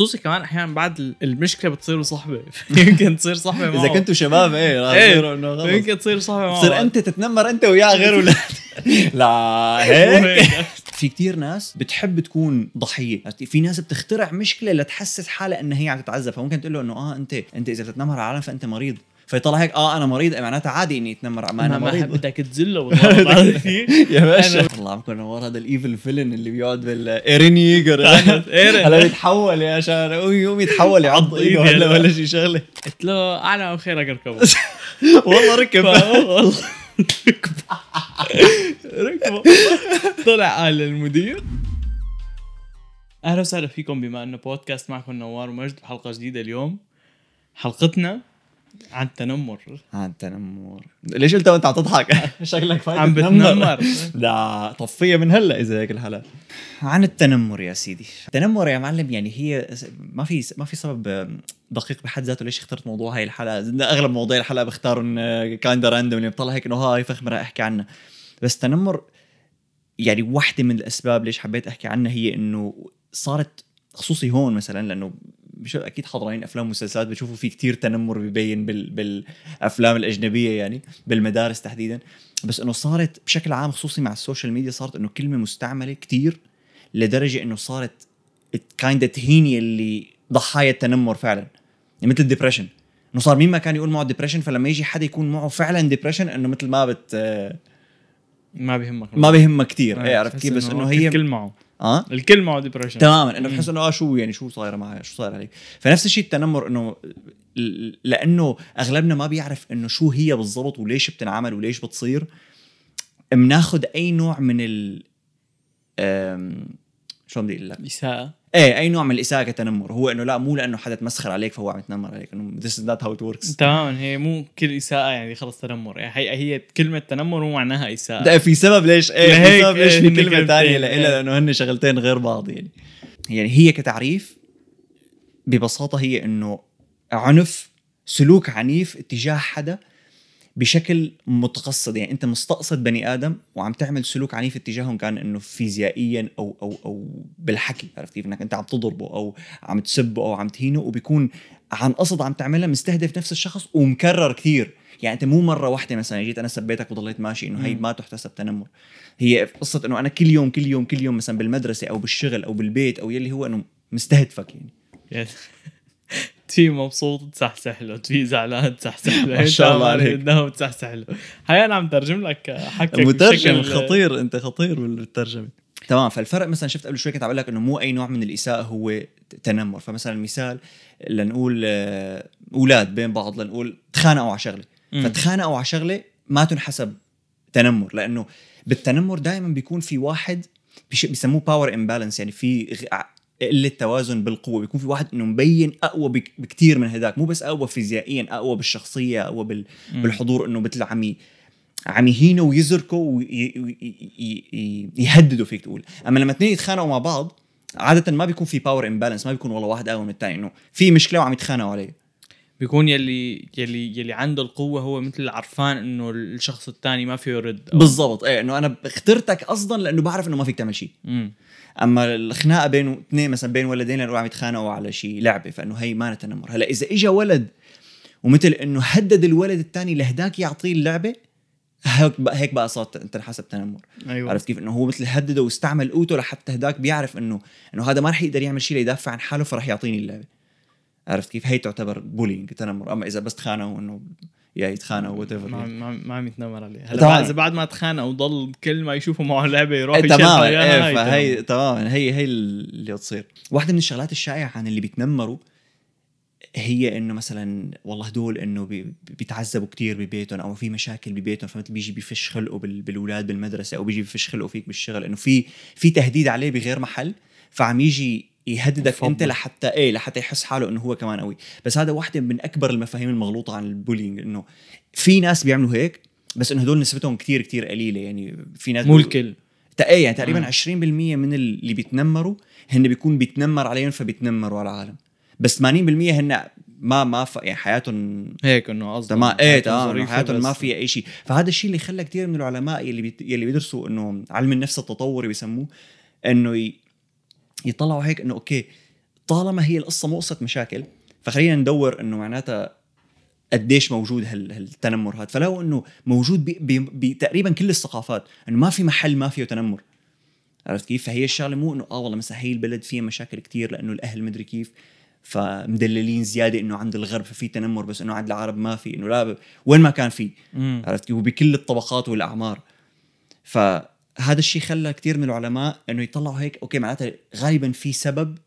وخصوصي كمان احيانا بعد المشكله بتصير صحبه يمكن تصير صحبه معه اذا كنتوا شباب غير انه غلط يمكن تصير صحبه معه تصير انت تتنمر انت وياه غير ولا لا هيك في كتير ناس بتحب تكون ضحيه، في ناس بتخترع مشكله لتحسس حالها ان هي عم تتعذب، فممكن تقول له انه انت اذا بتتنمر على العالم فانت مريض، فيطلع هيك انا مريض معناتها عادي اني اتنمر ما انا مريض. بدك تذله والله يا باشا والله عم كنور هذا الايفل فيلن اللي بيقعد بالايرين ييجر هلا بيتحول يا شان يوم يتحول يعض ايده هلا ولا شيء شغله قلت له انا وخيرك اركبه والله ركب والله ركبه طلع قال للمدير اهلا وسهلا فيكم بما انه بودكاست معكم نوار ومجد بحلقه جديده. اليوم حلقتنا عن التنمر ليش قلت وانت عم تضحك شكلك فايت عم بتنمر لا طفيه من هلا اذا هيك الحلقه عن التنمر يا سيدي. التنمر يا معلم يعني هي ما في سبب دقيق بحد ذاته ليش اخترت موضوع هاي الحلقه. اغلب مواضيع الحلقه بختارهم كايند راندوم اللي بطلع هيك انه هاي فخمره احكي عنها، بس التنمر يعني واحده من الاسباب ليش حبيت احكي عنها هي انه صارت خصوصي هون مثلا، لانه اكيد حاضرين افلام ومسلسلات بتشوفوا في كتير تنمر بيبين بالافلام الاجنبيه يعني بالمدارس تحديدا، بس انه صارت بشكل عام خصوصي مع السوشيال ميديا صارت انه كلمه مستعمله كتير لدرجه انه صارت كايند تهيني اللي ضحايا التنمر فعلا، يعني مثل الديبرشن انه صار مين ما كان يقول معه ديبرشن، فلما يجي حدا يكون معه فعلا ديبرشن انه مثل ما بهمك كتير عرفت كيف، بس انه هي الكل معه الكل معه ديبرشن تماما، انه بحس انه شو يعني شو صايره معي شو صاير عليك. فنفس الشيء التنمر انه لانه اغلبنا ما بيعرف انه شو هي بالضبط وليش بتنعمل وليش بتصير، بناخذ اي نوع من ال شو بدي اقول لك الاساءه، اي نوع من الاساءه كتنمر، هو انه لا مو لانه حدا تمسخر عليك فهو عم يتنمر عليك، انه this is not how it works تمام. هي مو كل اساءه يعني خلص تنمر، هي كلمه تنمر مو معناها اساءه، ده في سبب ليش سبب ليش في كلمه ثانيه لانه هن شغلتين غير بعض يعني هي كتعريف ببساطه هي انه عنف، سلوك عنيف اتجاه حدا بشكل متقصد، يعني انت مستقصد بني ادم وعم تعمل سلوك عنيف اتجاههم، كان انه فيزيائيا او بالحكي عرفت كيف، انك انت عم تضربه او عم تسبه او عم تهينه، وبيكون عن قصد عم تعملها مستهدف نفس الشخص ومكرر كثير، يعني انت مو مره واحده مثلا جيت انا سبيتك وضليت ماشي، انه هي ما تحتسب تنمر، هي قصه انه انا كل يوم مثلا بالمدرسه او بالشغل او بالبيت او يلي هو انه مستهدفك يعني تي مبسوط تسحسح له، تي زعلان تسحسح له، ما شاء الله عليك انه تسحسح له. هاي انا عم ترجم لك حكي مترجم خطير، انت خطير بالترجمه تمام. فالفرق مثلا شفت قبل شوي كنت عم اقول لك انه مو اي نوع من الاساءه هو تنمر، فمثلا المثال لنقول اولاد بين بعض لنقول تخانقوا على شغله، فتخانقوا على شغله ما تنحسب تنمر، لانه بالتنمر دائما بيكون في واحد بيسموه باور امبالانس، يعني في قلة توازن بالقوة، بيكون في واحد انه مبين اقوى بكتير من هداك، مو بس اقوى فيزيائيا، اقوى بالشخصية، اقوى بالحضور، انه مثل عم يهينه ويزركه ويهدده فيك تقول. اما لما اثنين يتخانقوا مع بعض عادة ما بيكون في باور امبالانس، ما بيكون والله واحد اقوى من الثاني، انه في مشكلة وعم يتخانقوا عليه، بيكون يلي عنده القوه هو مثل عرفان انه الشخص الثاني ما فيه يرد بالضبط، ايه انه انا اخترتك اصلا لانه بعرف انه ما فيك تعمل شيء. اما الخناقه بين اثنين مثلا بين ولدين لانه عم يتخانقوا على شيء لعبه، فانه هي ما تنمر. هلا اذا اجى ولد ومثل انه هدد الولد الثاني لهداك يعطيه اللعبه، هيك بقى صار تنحسب تنمر. أيوة. عرفت كيف، انه هو مثل هدده واستعمل قوته لحتى هداك بيعرف انه هذا ما رح يقدر يعمل شيء ليدافع عن حاله، فرح يعطيني اللعبه. عرفت كيف، هي تعتبر بولينج تنمر. اما اذا بس تخانقوا انه يا يتخانقوا وتفر ما عم يتنمر عليه. هلا اذا بعد ما تخانقوا وضل كل ما يشوفوا معه لعبه يروح يشتغل عليها، فهي تمام هي اللي تصير. واحده من الشغلات الشائعه عن اللي بيتنمروا هي انه مثلا والله هدول انه بيتعذبوا كتير ببيتهم او في مشاكل ببيتهم، فمثل بيجي بفش خلقه بالاولاد بالمدرسه، او بيجي بفش خلقه فيك بالشغل، انه في تهديد عليه بغير محل، فعم يجي يهددك مفضل. انت لحتى يحس حاله انه هو كمان قوي. بس هذا واحدة من اكبر المفاهيم المغلوطة عن البولينج، انه في ناس بيعملوا هيك، بس انه هدول نسبتهم كتير كتير قليلة، يعني في ناس مو الكل، يعني تقريبا 20% من اللي بيتنمروا هن بيكون بيتنمر عليهم فبيتنمروا على العالم، بس 80% هن يعني حياتهم هيك انه قصدهم حياتهم ما فيها اي شيء. فهذا الشيء اللي خلى كتير من العلماء اللي بيدرسوا انه علم النفس التطوري بيسموه، انه يطلعوا هيك انه اوكي طالما هي القصة ما قصة مشاكل فخلينا ندور إنه معناتها قديش موجود هالتنمر هذا. فلو إنه موجود بتقريبا كل الثقافات إنه ما في محل ما فيه تنمر، عرفت كيف؟ فهي الشغلة مو إنه والله مثلا هي البلد فيها مشاكل كتير لأنه الأهل مدري كيف فمدللين زيادة إنه عند الغرب ففي تنمر بس إنه عند العرب ما في، إنه لا وين ما كان فيه، عرفت كيف؟ وبكل الطبقات والأعمار. فهذا الشيء خلى كتير من العلماء إنه يطلعوا هيك أوكي معناته غالبا في سبب،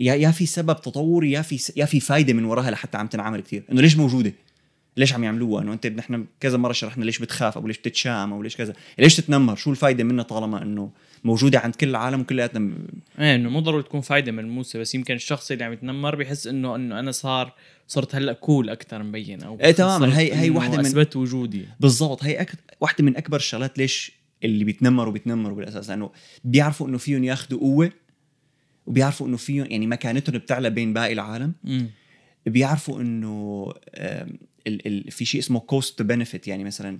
يا في سبب تطوري يا في فايدة من وراها لحتى عم تنعمل كتير. إنه ليش موجودة؟ ليش عم يعملوها؟ إنه أنت نحنا كذا مرة شرحنا ليش بتخاف أو ليش بتتشائم أو ليش كذا، ليش تتنمر، شو الفايدة منها طالما إنه موجودة عند كل العالم وكل الأدم. إنه مو ضروري تكون فايدة ملموسة، بس يمكن الشخص اللي عم يتنمر بيحس إنه أنا صرت هلأ كول أكتر مبين أو. إيه تمامًا، هي واحدة من أسباب وجودي بالضبط. هي واحدة من أكبر الشغلات ليش اللي بيتنمروا بالأساس، لأنه بيعرفوا إنه فيهم يأخذوا قوة، وبيعرفوا إنه فيهم يعني مكانتهم بتعلى بين باقي العالم. بيعرفوا إنه في شيء اسمه cost to benefit، يعني مثلا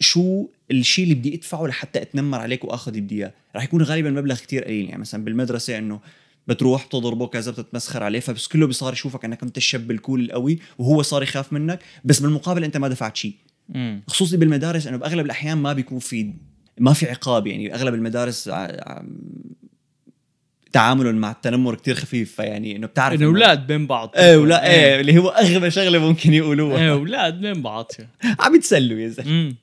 شو الشيء اللي بدي ادفعه لحتى اتنمر عليك واخذ اللي بدي اياه، راح يكون غالبا مبلغ كتير قليل. يعني مثلا بالمدرسه انه بتروح تضربه كذا بتتمسخر عليه، فبس كله بيصار يشوفك انك انت الشاب الكول القوي وهو صار يخاف منك، بس بالمقابل انت ما دفعت شيء. خصوصي بالمدارس انه باغلب الاحيان ما بيكون في عقاب، يعني اغلب المدارس تعاملهم مع التنمر كتير خفيف، يعني انه بتعرف انه اولاد بين بعض. ايه ولا ايه اللي هو اغبى شغله ممكن يقولوها، ايه اولاد بين بعض عم يتسلوا يا زلمه.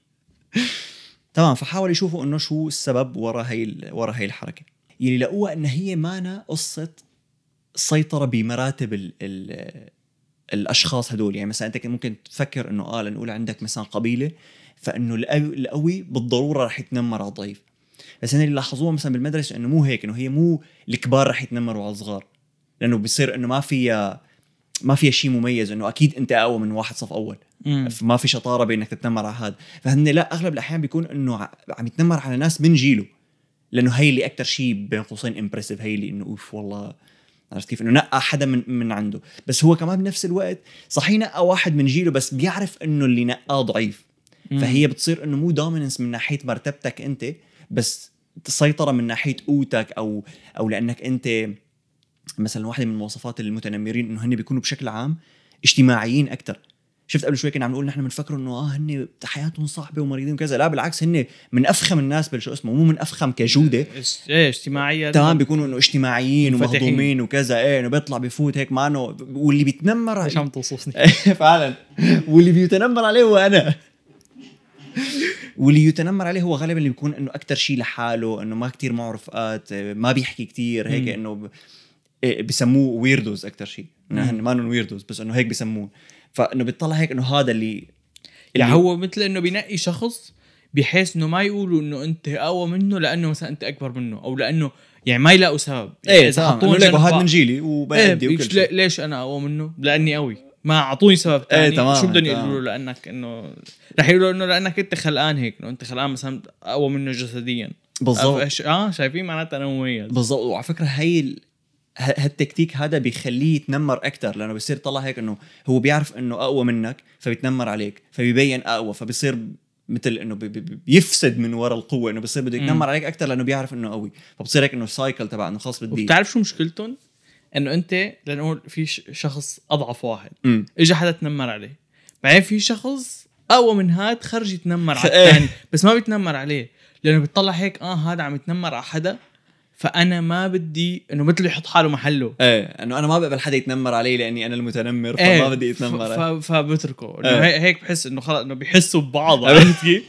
تمام، فحاولوا يشوفوا انه شو السبب ورا هي الحركه. يلي لقوها ان هي مانا قصه سيطره بمراتب الاشخاص هدول. يعني مثلا انت ممكن تفكر انه لنقول عندك مثلا قبيله، فانه القوي بالضروره رح يتنمر على الضعيف. بس أنا اللي لاحظوه مثلا بالمدرسة إنه مو هيك، إنه هي مو الكبار رح يتنمروا على الصغار، لأنه بيصير إنه ما فيها شيء مميز، إنه أكيد أنت أقوى من واحد صف أول، ما في شطارة بينك تتنمر على هذا. فهن لا، أغلب الأحيان بيكون إنه عم يتنمر على ناس من جيله، لأنه هي اللي أكتر شيء بين قوسين إمبرسيف، هي اللي إنه أوف والله، عرفت كيف؟ إنه نقى حدا من عنده. بس هو كمان بنفس الوقت صحيح نقى واحد من جيله، بس بيعرف إنه اللي نقاه ضعيف. فهي بتصير إنه مو دوميننس من ناحية مرتبتك أنت، بس السيطرة من ناحية قوتك أو لأنك أنت مثلا. واحدة من مواصفات المتنمرين إنه هن بيكونوا بشكل عام اجتماعيين أكتر. شفت قبل شوي كنا عم نقول نحن بنفكر إنه هن حياتهم صعبة ومريضين وكذا، لا بالعكس هن من أفخم الناس بالشو اسمه، مو من أفخم كجودة، إيه اجتماعية. تمام، بيكونوا إنه اجتماعيين ومهضومين وكذا، إيه إنه بيطلع بيفوت هيك معنا. واللي بيتنمر عشان توصفني فعلا، واللي بيتنمر عليه هو أنا واللي يتنمر عليه هو غالبا اللي بيكون انه اكتر شيء لحاله، انه ما كتير معه رفقات، ما بيحكي كتير هيك، انه بسموه ويردوز اكتر شيء. نحن ما نون ويردوز، بس انه هيك بسموه. فانه بتطلع هيك انه هذا اللي هو مثل انه بينقي شخص بحيث انه ما يقولوا انه انت اقوى منه لانه مثلا انت اكبر منه، او لانه يعني ما يلاقوا سبب. ايه حطوا لك هذا من جيلي وبعدي وكل شيء، ليش انا اقوى منه؟ لاني قوي. ما عطوني سبب تاني. شو بدهم يقولوا؟ لأنك إنه رح يقولوا إنه لأنك أنت خلقان هيك، إنه أنت خلقان مثلا أقوى منه جسديا. بالضبط. شايفين معناته أنا مميز. بالضبط. وعلى فكرة هاي هالتكتيك هذا بيخليه يتنمر أكتر، لأنه بيصير طلع هيك إنه هو بيعرف إنه أقوى منك، فبيتنمر عليك، فبيبين أقوى، فبيصير مثل إنه بيفسد من وراء القوة، إنه بيصير بده يتنمر عليك أكتر لأنه بيعرف إنه قوي، فبصير هيك إنه سايكل تبع إنه خاص بدي. بتعرف شو مشكلتهم؟ انه انت لنقول في شخص اضعف واحد، اجى حدا تنمر عليه، بعدين في شخص اقوى من هاد خرج يتنمر على الثاني، بس ما بيتنمر عليه لانه بتطلع هيك هذا عم يتنمر على حدا، فانا ما بدي انه مثل يحط حاله محله. ايه انه انا ما بقبل حدا يتنمر علي لاني انا المتنمر، فما بدي اتنمر، فبتركه. هيك بحس انه خلص انه بيحسوا ببعض، عرفت كيف؟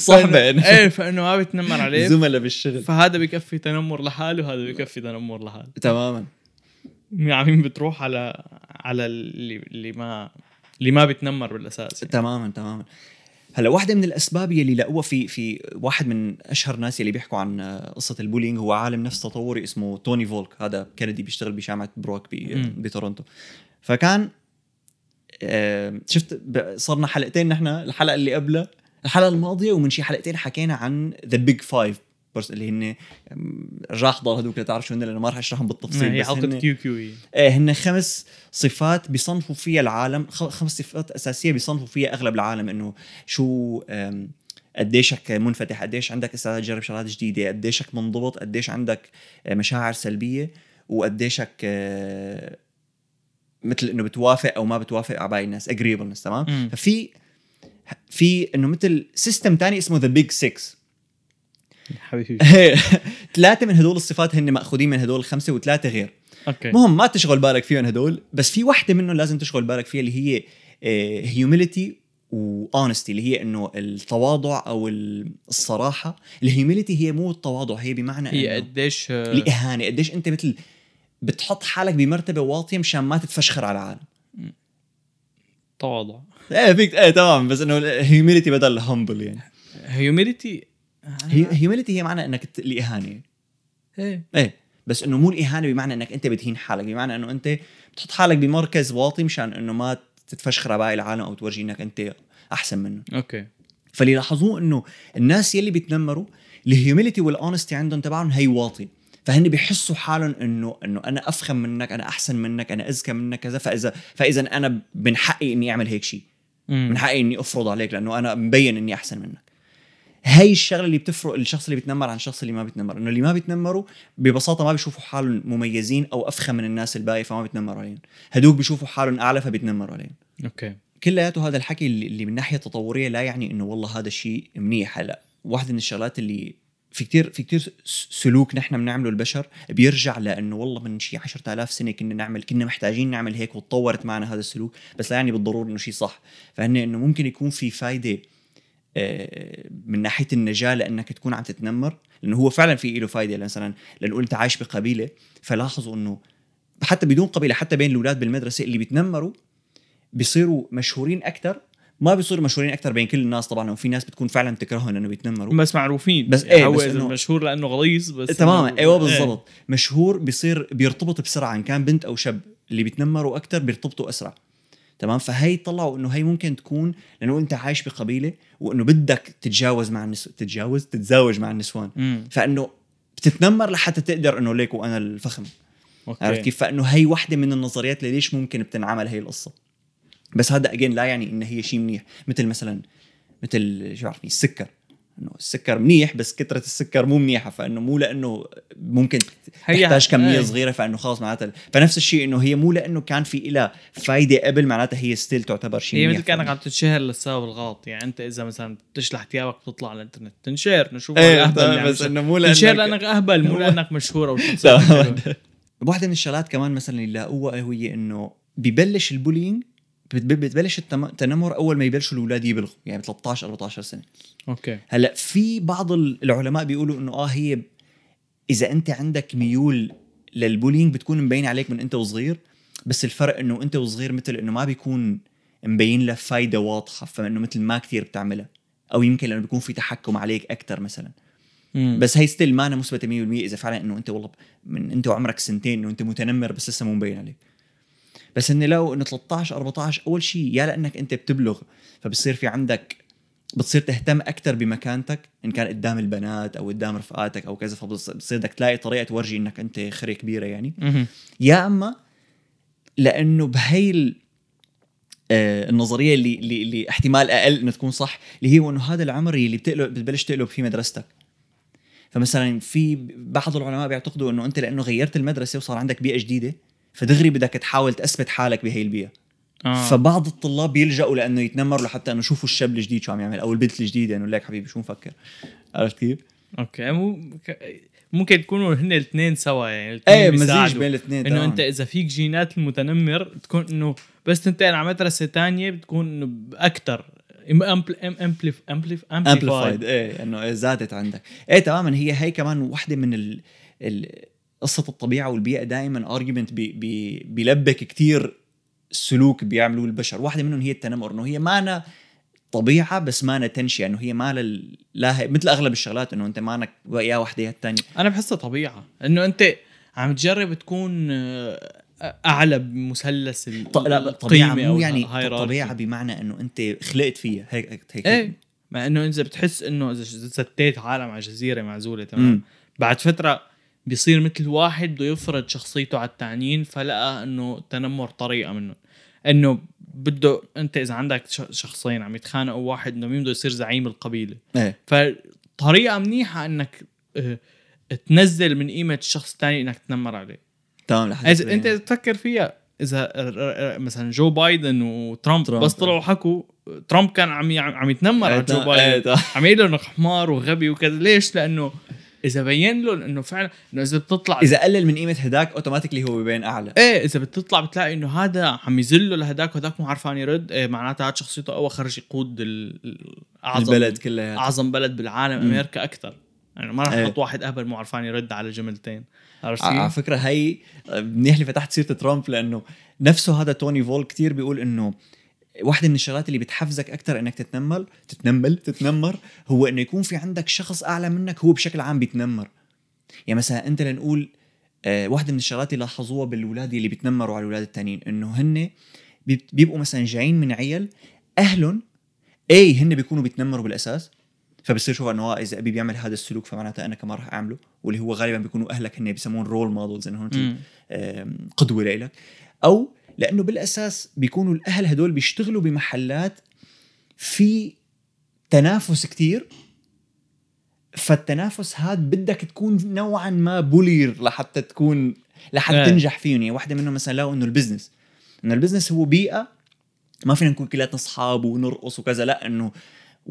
صحبه. ايه فانه ما بيتنمر عليه زملاء بالشغل، فهذا بكفي تنمر لحاله وهذا بكفي تنمر لحاله. تماما. يعني بتروح على اللي ما بتنمر بالاساس. يعني. تماما. هلا واحدة من الاسباب يلي لقوها في واحد من اشهر ناس يلي بيحكوا عن قصة البولينج هو عالم نفس تطوري اسمه توني فولك. هذا كندي بيشتغل بجامعة بروك بتورونتو. فكان شفت صرنا حلقتين نحن، الحلقة اللي قبلها الحلقة الماضية ومن شي حلقتين حكينا عن The Big Five بس اللي هن راح ضل هذوك، تعرف شو هن لأنه ما راح أشرحهم بالتفصيل. هي عقد كيو كيو إي. هن 5 صفات بيصنفوا فيها العالم، 5 صفات أساسية بيصنفوا فيها أغلب العالم، إنه شو قديشك منفتح، قديش عندك استعداد تجرب شغلات جديدة، قديشك منضبط، قديش عندك مشاعر سلبية، وقديشك مثل انه بتوافق او ما بتوافق على باقي الناس، agreeableness. تمام. ففي انه مثل سيستم تاني اسمه the big six. حبيبي 3 من هدول الصفات هن مأخوذين من هدول الخمسة و3 غير. أوكي. مهم ما تشغل بالك فيهم هدول، بس في واحدة منهم لازم تشغل بالك فيها اللي هي humility وhonesty، اللي هي انه التواضع او الصراحة. الهيوميليتي هي مو التواضع، هي بمعنى هي قديش الإهانة، قديش انت مثل بتحط حالك بمرتبة واطية مشان ما تتفشخر على العالم. تواضع فيك. تمام، بس انه الهيوميليتي بدل humble يعني. هيوميليتي هي معنى انك الإهانة. بس انه مو الإهانة بمعنى انك انت بتهين حالك، بمعنى انه انت بتحط حالك بمركز واطي مشان انه ما تتفشخر باقي العالم او تورجي انك انت احسن منه. اوكي. فاللي لاحظوه انه الناس يلي بيتنمروا الهيوميليتي والاونستي عندهم تبعهم هي واطي، فهن بيحسوا حالهم انه انا افخم منك، انا احسن منك، انا اذكى منك كذا، فاذا انا من حقي اني اعمل هيك شيء، من حقي اني افرض عليك لانه انا مبين اني احسن منك. هاي الشغله اللي بتفرق الشخص اللي بيتنمر عن الشخص اللي ما بيتنمر، انه اللي ما بيتنمروا ببساطه ما بيشوفوا حالهم مميزين او افخم من الناس الباقيه فما بيتنمروا عليهم، هدول بيشوفوا حالهم اعلى فبيتنمروا عليهم. اوكي. كلياته هذا الحكي اللي من ناحيه تطوريه لا يعني انه والله هذا الشيء منيح. هلا واحده من الشغلات اللي في كثير سلوك نحن بنعمله البشر بيرجع لانه والله من شيء 10,000 سنه كنا محتاجين نعمل هيك وتطورت معنا هذا السلوك، بس لا يعني بالضروره انه شيء صح. فهن انه ممكن يكون في فائده من ناحيه النجاه لانك تكون عم تتنمر، لانه هو فعلا في له فايده. مثلا لنقول انت عايش بقبيله، فلاحظوا انه حتى بدون قبيله، حتى بين الاولاد بالمدرسه اللي بيتنمروا بيصيروا مشهورين اكثر، ما بيصيروا مشهورين اكثر بين كل الناس طبعا. وفي ناس بتكون فعلا تكرههم لانه بيتنمروا، بس معروفين، بس هو مشهور لانه غليظ بس. تماما. ايوه بالضبط. مشهور بيصير بيرتبط بسرعه، ان كان بنت او شاب. اللي بيتنمروا اكثر بيرتبطوا اسرع. تمام. فهي طلعوا انه هي ممكن تكون لانه انت عايش بقبيله وانه بدك تتزاوج مع النسوان، فانه بتتنمر لحتى تقدر انه ليك وانا الفخم. عرفت كيف؟ فانه هي واحده من النظريات ليش ممكن بتنعمل هي القصه. بس هذا اجين لا يعني انه هي شيء منيح. مثل شو بعرفني، السكر، انه السكر منيح بس كثره السكر مو منيحه، فانه مو لانه ممكن تحتاج كميه صغيره فانه خلاص معناتها. فنفس الشيء انه هي مو لانه كان في لها فايده قبل معناتها هي ستيل تعتبر شيء منيح. هي مثل كانك عم تتشهر للساوي الغلط، يعني انت اذا مثلا بتشلح ثيابك بتطلع على الانترنت تنشهر، نشوف اهبل، بس انه مو لانك اهبل، مو لانك مشهور او شيء. واحده من الشغلات كمان مثلا اللي لاقوها هي انه ببلش البولينج، بتبلش التنمر اول ما يبلشوا الاولاد يبلغوا، يعني 13 14 سنه. اوكي. هلا في بعض العلماء بيقولوا انه هي اذا انت عندك ميول للبولينج بتكون مبين عليك من انت وصغير، بس الفرق انه انت وصغير مثل انه ما بيكون مبين له فايده واضحه، فانه مثل ما كثير بتعملها، او يمكن لانه بيكون في تحكم عليك اكثر مثلا. بس هي ستيل ما انا مثبته 100% اذا فعلا انه انت والله من انت وعمرك 2 انه انت متنمر بس لسه مو مبين عليك. بس إن لو إنه 13 14 أول شيء يا لأنك أنت بتبلغ، فبصير في عندك، بتصير تهتم أكتر بمكانتك، إن كان قدام البنات أو قدام رفقاتك أو كذا، فبصير بدك تلاقي طريقة تورجي إنك أنت خري كبيرة يعني. يا أما لأنه بهاي النظرية اللي احتمال أقل إنه تكون صح، اللي هي إنه هذا العمر اللي بتبلش تقلب فيه مدرستك. فمثلا في بعض العلماء بيعتقدوا إنه أنت لأنه غيرت المدرسة وصار عندك بيئة جديدة، فدغري بدك تحاول تثبت حالك بهي البيئه. فبعض الطلاب يلجأوا لانه يتنمروا لحتى انه يشوفوا الشاب الجديد شو عم يعمل او البنت الجديده، انه لك حبيبي شو مفكر. عرفت كيف؟ اوكي. ممكن يكونوا هن الاثنين سوا، يعني مزيج بين الاثنين. انه انت اذا فيك جينات المتنمر تكون انه بس تنتقل على مدرسه ثانيه بتكون انه اكثر امبليفايد، انه زادت عندك. تماما. هي كمان واحده من قصة الطبيعة والبيئة. دائما argument بيلبك كتير سلوك بيعملوه البشر. واحدة منهم هي التنمر، انه هي مانا طبيعة بس مانا تنشئة، انه هي ما لها مثل اغلب الشغلات، انه انت مانك يا واحدة يا الثانية. انا بحسها طبيعة انه انت عم تجرب تكون اعلى بمثلث القيمة، يعني طبيعة بمعنى انه انت خلقت فيها هيك. مع انه انت بتحس انه اذا زتيت عالم على جزيرة معزولة، تمام، بعد فترة بيصير مثل واحد بده يفرض شخصيته على التانيين، فلقى انه تنمر طريقه منه، انه بده انت اذا عندك شخصين عم يتخانقوا، واحد انه بده يصير زعيم القبيله ايه. فطريقه منيحه انك تنزل من قيمه الشخص الثاني انك تنمر عليه. تمام. انت تفكر فيها اذا مثلا جو بايدن وترامب بس طلعوا حكوا، ترامب كان عم يتنمر على جو بايدن عم يقول له انه حمار وغبي وكذا. ليش؟ لانه اذا بين له انه فعلا انه اذا بتطلع، اذا قلل من قيمه هداك اوتوماتيكلي هو ببين اعلى. ايه اذا بتطلع بتلاقي انه هذا عم يذله لهداك وهداك مو عارفان يرد. إيه معناتها هاد شخصيته قوي، خرج يقود البلد كلها، اعظم بلد بالعالم امريكا اكثر. يعني ما راح احط واحد اهبل مو عارفان يرد على جملتين. على فكره هي منيح اللي فتحت سيره ترامب، لانه نفسه هذا توني فول كتير بيقول انه واحدة من الشغلات اللي بتحفزك أكتر إنك تتنمر هو إنه يكون في عندك شخص أعلى منك هو بشكل عام بيتنمر. يعني مثلا أنت لنقول واحدة من الشغلات اللي لاحظوها بالولاد اللي بيتنمروا على الولاد التانين، إنه هن بيبقوا مثلا جايين من عيل أهلهم إيه هن بيكونوا بيتنمروا بالأساس، فبصير شوف إنه إذا أبي بيعمل هذا السلوك فمعناته أنا كمان راح أعمله، واللي هو غالبا بيكونوا أهلك هن بيسمون رول مودلز، إنه هن قدوة لإلك، أو لأنه بالأساس بيكونوا الأهل هدول بيشتغلوا بمحلات في تنافس كتير، فالتنافس هاد بدك تكون نوعا ما بولير لحتى تكون لحتى تنجح فيه. يعني واحدة منهم مثلا لقوا إنه البزنس، إنه البزنس هو بيئة ما فينا نكون كلاتنا أصحاب ونرقص وكذا، لأ إنه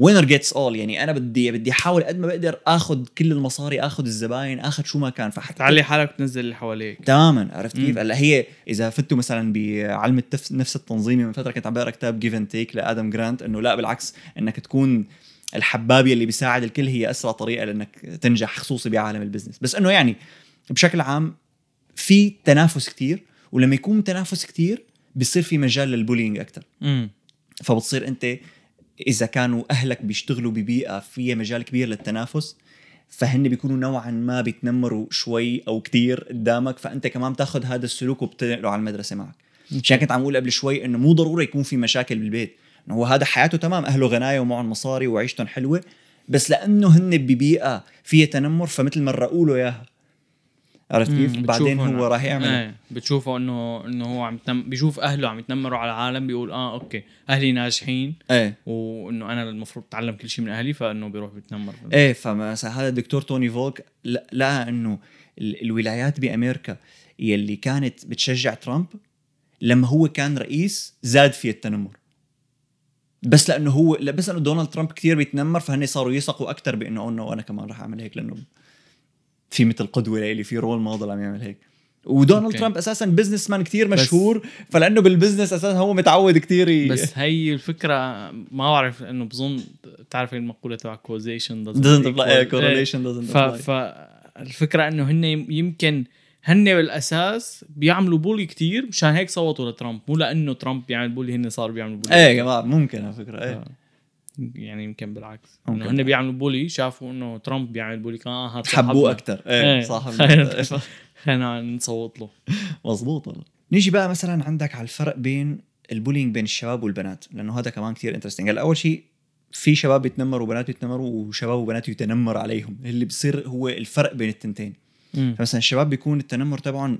winner gets all. يعني أنا بدي أحاول قد ما بقدر أخذ كل المصاري، أخذ الزباين، أخذ شو ما كان، فحتى تعلي حالك تنزل اللي حواليك. تماما. عرفت كيف؟ هلا هي إذا فتوا مثلا بعلم النفس التنظيمي، من فترة كنت عم بقرأ كتاب Give and Take لآدم جرانت، إنه لا بالعكس إنك تكون الحبابية اللي بيساعد الكل هي أسرع طريقة لأنك تنجح، خصوصي بعالم البزنس. بس إنه يعني بشكل عام في تنافس كتير، ولما يكون تنافس كتير بيصير في مجال للبولينج أكتر. فبتصير أنت إذا كانوا أهلك بيشتغلوا ببيئة فيها مجال كبير للتنافس، فهن بيكونوا نوعاً ما بيتنمروا شوي أو كتير قدامك، فأنت كمان بتاخد هذا السلوك وبتنقله على المدرسة معك. عشان كنت عم أقول قبل شوي إنه مو ضروري يكون في مشاكل بالبيت، إنه هو هذا حياته تمام، أهله غناية ومعهم مصاري وعيشتهم حلوة، بس لأنه هن ببيئة فيها تنمر فمثل ما رقوله إياها. عرفت كيف؟ بعدين هو راح يعمل بتشوفه انه هو عم بيشوف اهله عم يتنمروا على العالم، بيقول اوكي اهلي ناجحين وانه انا المفروض اتعلم كل شيء من اهلي، فانه بيروح بيتنمر. ايه فمثلا هذا الدكتور توني فولك لقى انه الولايات بامريكا يلي كانت بتشجع ترامب لما هو كان رئيس زاد فيها التنمر، بس لانه هو بس لانه دونالد ترامب كتير بيتنمر، فهن صاروا يثقوا اكثر بانه انا كمان راح اعمل هيك لانه في مثل قدوة لإلي، في رول موديل عم يعمل هيك. ودونالد ترامب أساساً بيزنس مان كتير مشهور، فلأنه بالبزنس أساساً هو متعود كتير. بس هي الفكرة ما أعرف إنه بظن تعرف المقولة تبع causation doesn't apply correlation doesn't apply. فالفكرة إنه هن يمكن هن بالأساس بيعملوا بولي كتير، مشان هيك صوتوا لترامب، مو لأنه ترامب بيعمل بولي هن صاروا بيعملوا بولي. إيه جماعة ممكن على فكرة يعني يمكن بالعكس انه هن بيعملوا بولي، شافوا انه ترامب بيعمل بولي كان حبوه اكثر. ايه صاحبنا خلينا نصوت له. مظبوط والله. نيجي بقى مثلا عندك على الفرق بين البولينج بين الشباب والبنات، لانه هذا كمان كتير انترستينج. اول شيء في شباب بيتنمروا وبنات يتنمروا، وشباب وبنات يتنمر عليهم، اللي بصير هو الفرق بين التنتين. فمثلا الشباب بيكون التنمر طبعا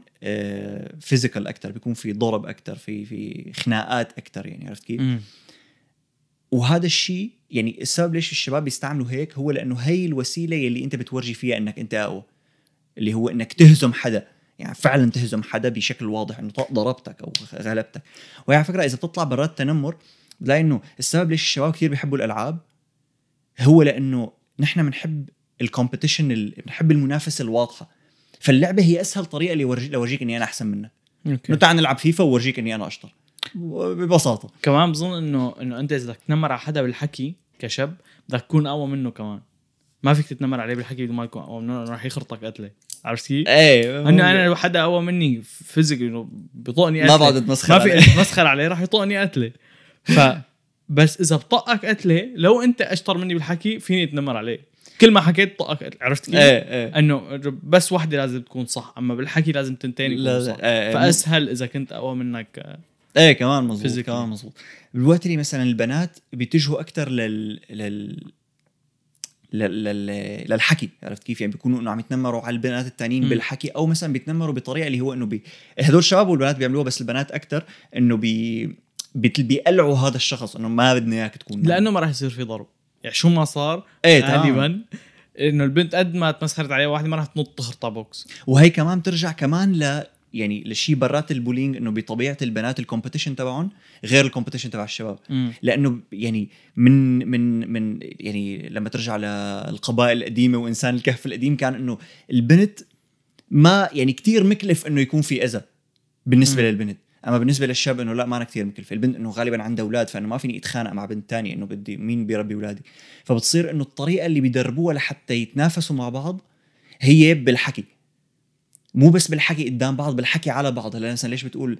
فيزيكال اكثر، بيكون في ضرب اكثر، في خناقات اكثر، يعني عرفت كيف؟ وهذا الشيء يعني السبب ليش الشباب بيستعملوا هيك هو لأنه هي الوسيلة اللي أنت بتورجي فيها أنك أنت أقوى، اللي هو أنك تهزم حدا، يعني فعلا تهزم حدا بشكل واضح أنه ضربتك أو غلبتك. وعلى فكرة إذا بتطلع برات التنمر بتلاقي أنه السبب ليش الشباب كتير بيحبوا الألعاب هو لأنه نحن بنحب الكومبيتيشن، بنحب المنافسة الواضحة، فاللعبة هي أسهل طريقة لورجيك أني أنا أحسن منك. تعال نلعب فيفا وورجيك أني أنا أشطر ببساطة. كمان بظن إنه أنت إذا بدك تنمر على حدا بالحكي كشاب بدك تكون أقوى منه، كمان ما فيك تتنمر عليه بالحكي بدون ما تكون أقوى منه، راح يخرطك قتله. عرفت كيف؟ إيه. إنه أنا حدا أقوى مني فيزيك إنه بيطقني قتله، ما بعد تمسخر عليه، ما في تمسخر عليه راح يطقني قتله. فبس إذا بطقك قتله لو أنت أشطر مني بالحكي فيني أتنمر عليه، كل ما حكيت طقك. عرفت كيف؟ إيه. إنه بس واحدة لازم تكون صح، أما بالحكي لازم تنتين يكون صح. فأسهل إذا كنت أقوى منك. ايه كمان مظبوط، كمان مظبوط. بالوقت اللي مثلا البنات بيتجهوا اكثر للحكي، عرفت كيف؟ يعني بيكونوا انه عم يتنمروا على البنات التانيين بالحكي، او مثلا بيتنمروا بطريقه اللي هو انه هذول الشباب والبنات بيعملوها، بس البنات اكثر انه بيقلعوا هذا الشخص انه ما بدنا اياك تكون نايم. لانه ما راح يصير في ضرب يعني شو ما صار غالبا انه البنت قد ما تمسخرت عليه واحده ما راح تنط تهرطها بوكس. وهي كمان ترجع كمان ل يعني لشيء برات البولينج انه بطبيعه البنات الكومبيتيشن تبعهم غير الكومبيتيشن تبع الشباب لانه يعني من يعني لما ترجع للقبائل القديمه وانسان الكهف القديم كان انه البنت ما يعني كتير مكلف انه يكون في اذى بالنسبه للبنت. اما بالنسبه للشاب انه لا ما انا كثير مكلف. البنت انه غالبا عندها اولاد فانه ما فيني اتخانق مع بنت تانية انه بدي مين بيربي اولادي. فبتصير انه الطريقه اللي بيدربوها لحتى يتنافسوا مع بعض هي بالحكي، مو بس بالحكي قدام بعض، بالحكي على بعض. هلا مثلا ليش بتقول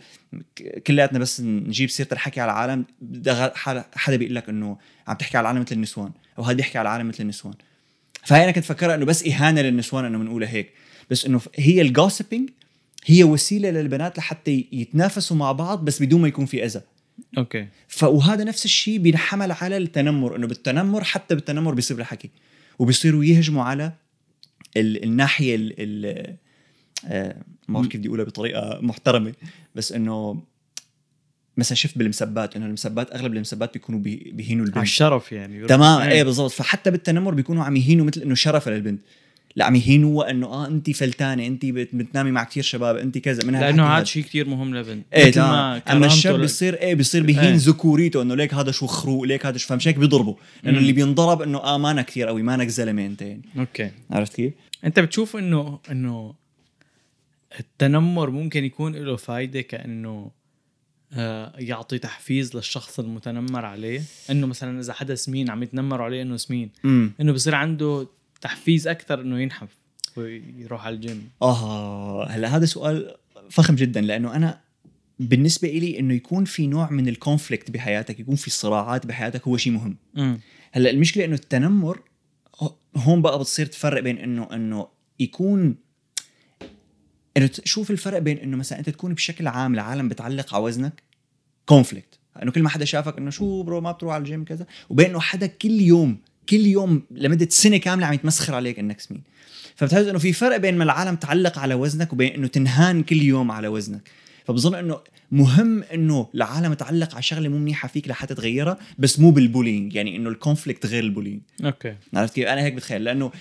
كلياتنا بس نجيب سيره الحكي على العالم؟ حدا بيقول لك انه عم تحكي على العالم مثل النسوان، او هذا يحكي على العالم مثل النسوان. فهي انا كنت فكرها انه بس اهانه للنسوان انه بنقولها هيك، بس انه هي الجوسبينج هي وسيله للبنات لحتى يتنافسوا مع بعض بس بدون ما يكون في اذى. اوكي. فهذا نفس الشيء بينحمل على التنمر، انه بالتنمر حتى بالتنمر بيصير الحكي، وبيصيروا يهجموا على الناحيه ما بعرف كيف بدي اقولها بطريقه محترمه، بس انه مثلا شفت بالمسبات انه المسبات اغلب المسبات بيكونوا بيهينوا البنت على الشرف يعني. تمام. ايه بالضبط. فحتى بالتنمر بيكونوا عم يهينوا مثل انه شرفها للبنت، لا عم يهينوا انه انت فلتانه، انت بتنامي مع كثير شباب، انت كذا منها، لانه هذا شيء كثير مهم للبنت. ايه تمام. اما الشاب بيصير بيصير بيهين ذكوريته انه ليك هذا شو خروق، ليك هذا شو فمش هيك بيضربه، لانه اللي بينضرب انه مانا كثير قوي، مانا زلمه انت يعني. اوكي. عرفت كيف؟ انت بتشوف انه التنمر ممكن يكون له فايدة كأنه يعطي تحفيز للشخص المتنمر عليه، أنه مثلا إذا حدا سمين عم يتنمر عليه أنه سمين أنه بصير عنده تحفيز أكثر أنه ينحف ويروح على الجيم. هلا هذا سؤال فخم جدا، لأنه أنا بالنسبة إلي أنه يكون في نوع من الكونفليكت بحياتك، يكون في صراعات بحياتك، هو شيء مهم. هلا المشكلة أنه التنمر هون بقى بتصير تفرق بين أنه يكون انه تشوف الفرق بين انه مثلا انت تكون بشكل عام العالم بتعلق على وزنك كونفليكت، انه كل ما حدا شافك انه شو برو ما بتروح على الجيم كذا، وبين انه حدا كل يوم لمده سنه كامله عم يتمسخر عليك انك سمين. فبتحس انه في فرق بين ما العالم تعلق على وزنك وبين انه تنهان كل يوم على وزنك. فبظن انه مهم انه العالم تعلق على شغله مو منيحه فيك لحتى تغيرها، بس مو بالبولينج، يعني انه الكونفليكت غير البولينج. اوكي. عرفت كيف؟ انا هيك بتخيل، لانه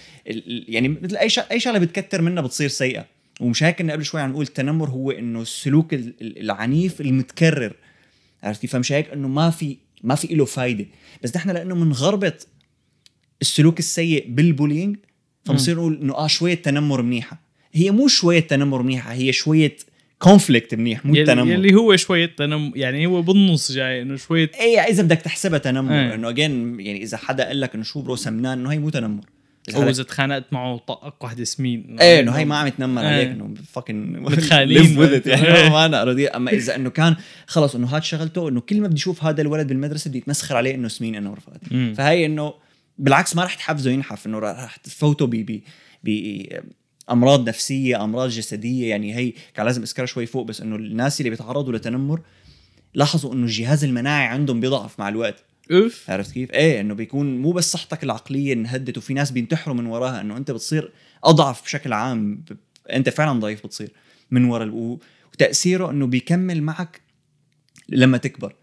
يعني مثل اي شغله بتكتر منها بتصير سيئه. ومش هيك انه قبل شوي عم نقول التنمر هو انه السلوك العنيف المتكرر. عرفت كيف؟ فمش هيك انه ما في له فايده، بس نحن لانه منغربط السلوك السيء بالبولينج فبصير نقول انه شويه تنمر منيحه. هي مو شويه تنمر منيحه، هي شويه كونفليكت منيح، مو تنمر اللي هو شويه تنمر، يعني هو بالنص جاي انه شويه اذا بدك تحسبها تنمر. انه اجين يعني اذا حدا قال لك انه شو برو سمنان، انه هي مو تنمر. إذا اتخانقت معه طقك واحدة سمين، إنه هاي ما عم يتنمر عليك، إنه فاكن متخالين وذت يعني ما أنا رضي. أما إذا إنه كان خلاص إنه هاد شغلته، إنه كل ما بدي أشوف هذا الولد بالمدرسة بدي يتمسخر عليه إنه سمين إنه رفقتي، فهي إنه بالعكس ما رح تحفزه ينحف، إنه رح تفوته بأمراض نفسية، أمراض جسدية. يعني هي كان لازم أذكر شوي فوق، بس إنه الناس اللي بيتعرضوا لتنمر لاحظوا إنه الجهاز المناعي عندهم بيضعف مع الوقت. عرفت كيف؟ انه بيكون مو بس صحتك العقليه انهدت، وفي ناس بينتحروا من وراها، انه انت بتصير اضعف بشكل عام، انت فعلا ضعيف بتصير من ورا وتاثيره انه بيكمل معك لما تكبر.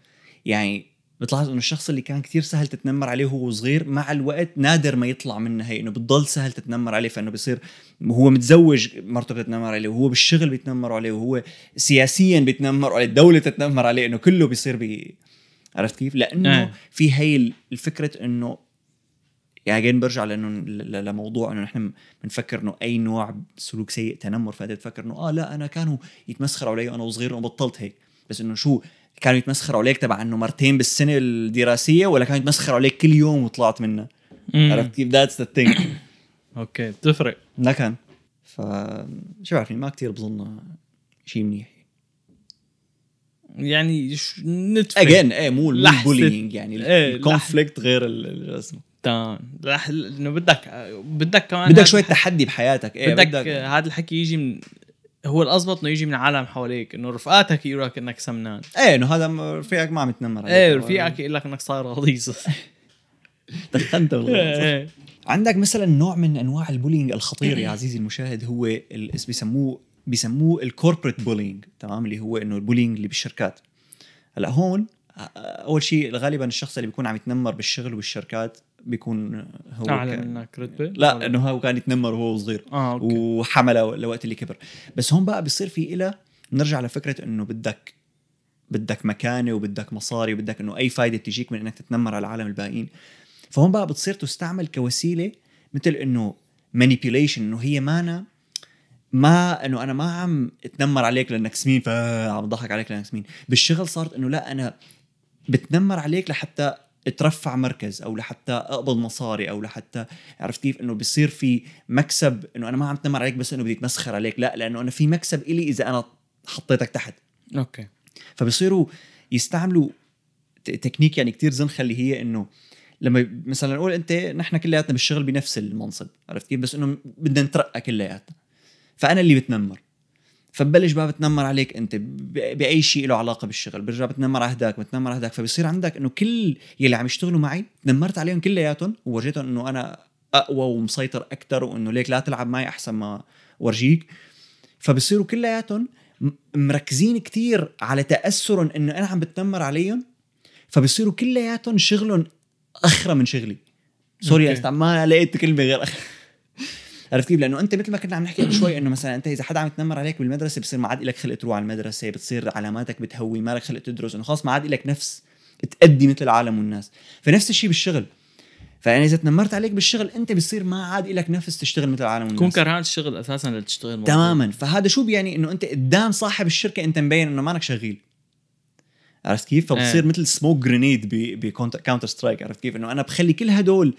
يعني بتلاحظ انه الشخص اللي كان كتير سهل تتنمر عليه وهو صغير مع الوقت نادر ما يطلع منها، هي انه بتضل سهل تتنمر عليه. فانه بيصير هو متزوج مرته بتتنمر عليه، وهو بالشغل بيتنمر عليه، وهو سياسيا بيتنمر عليه، الدوله تتنمر عليه، انه كله بيصير عرفت كيف؟ لأنه في هاي الفكرة إنه يعني برجع لأنه لموضوع إنه نحن بنفكر إنه أي نوع سلوك سيء تنمر، فأنت تفكر إنه لا أنا كانوا يتمسخروا علي وأنا صغير وبطلت هيك، بس إنه شو كانوا يتمسخروا عليك تبع إنه مرتين بالسنة الدراسية، ولا كانوا يتمسخروا عليك كل يوم وطلعت منه؟ عرفت كيف؟ that's the thing. أوكي تفرق. لا كان شو عارفين ما كتير بظن شيء منيح. يعني نتفق اجين مو البولينج، يعني الكونفليكت غير الرسم. انه بدك كمان بدك شويه تحدي بحياتك. بدك هذا الحكي يجي من هو الأضبط، انه يجي من العالم حواليك، انه رفقاتك يراك انك سمنان، انه هذا رفيقك ما عم يتنمر عليك، رفيقك يقول لك انك صاير غليظ دخنت والله. عندك مثلا نوع من انواع البولينج الخطير يا عزيزي المشاهد، هو بيسموه الكوربوريت بولينج. تمام، اللي هو انه البولينج اللي بالشركات. هلا هون أول شيء غالبا الشخص اللي بيكون عم يتنمر بالشغل والشركات بيكون هو لا إنه هو كان يتنمر وهو صغير وحمله لوقت اللي كبر. بس هون بقى بيصير في إلى نرجع لفكرة إنه بدك مكانة وبدك مصاري وبدك إنه أي فايدة تجيك من إنك تتنمر على العالم الباقين. فهون بقى بتصير تستعمل كوسيلة مثل إنه manipulation، إنه هي ما إنه أنا ما عم أتنمر عليك لأنك سمين فعم ضحك عليك لأنك سمين. بالشغل صارت إنه لا، أنا بتنمر عليك لحتى اترفع مركز أو لحتى أقبض مصاري أو لحتى، عرفت كيف؟ إنه بيصير في مكسب، إنه أنا ما عم أتنمر عليك بس إنه بدي أتمسخر عليك، لا، لأنه أنا في مكسب إلي إذا أنا حطيتك تحت. أوكي. فبيصيروا يستعملوا تكنيك يعني كتير زنخة، اللي هي إنه لما مثلا نقول أنت نحن كلياتنا بالشغل بنفس المنصب، عرفت كيف؟ بس إنه بدنا نترقى كلياتنا، فأنا اللي بتنمر، فبلش بقى بتنمر عليك أنت بأي شيء له علاقة بالشغل، برجع بتنمر على هداك، فبيصير عندك إنه كل يلي عم يشتغلوا معي تنمرت عليهم كلياتهم وورجيتهم إنه أنا أقوى ومسيطر أكتر، وإنه ليك لا تلعب معي أحسن ما ورجيك. فبيصيروا كلياتهم مركزين كتير على تأثرهم إنه أنا عم بتنمر عليهم، فبيصيروا كلياتهم شغلهم أخرى من شغلي. سوري أستاذ، ما لقيت كلمة غير أخرى. عرفت كيف؟ لأنه أنت مثل ما كنا عم نحكي شوي إنه مثلا أنت إذا حدا عم يتنمر عليك بالمدرسة بصير ما عاد إلك خلق تروح على المدرسة، بتصير علاماتك بتهوي، ما لك خلق تدرس، إنه خلاص ما عاد إلك نفس تأدي مثل العالم والناس. فنفس الشيء بالشغل، فأنا إذا تنمرت عليك بالشغل أنت بتصير ما عاد إلك نفس تشتغل مثل العالم والناس، كون كرهان الشغل أساسا لتشتغل تماما. فهذا شو بيعني؟ إنه أنت قدام صاحب الشركة أنت مبين إنه مانك شغيل، عرفت كيف؟ فبصير مثل سموك جرينيد بكاونتر سترايك، عرفت كيف؟ إنه أنا بخلي كل هدول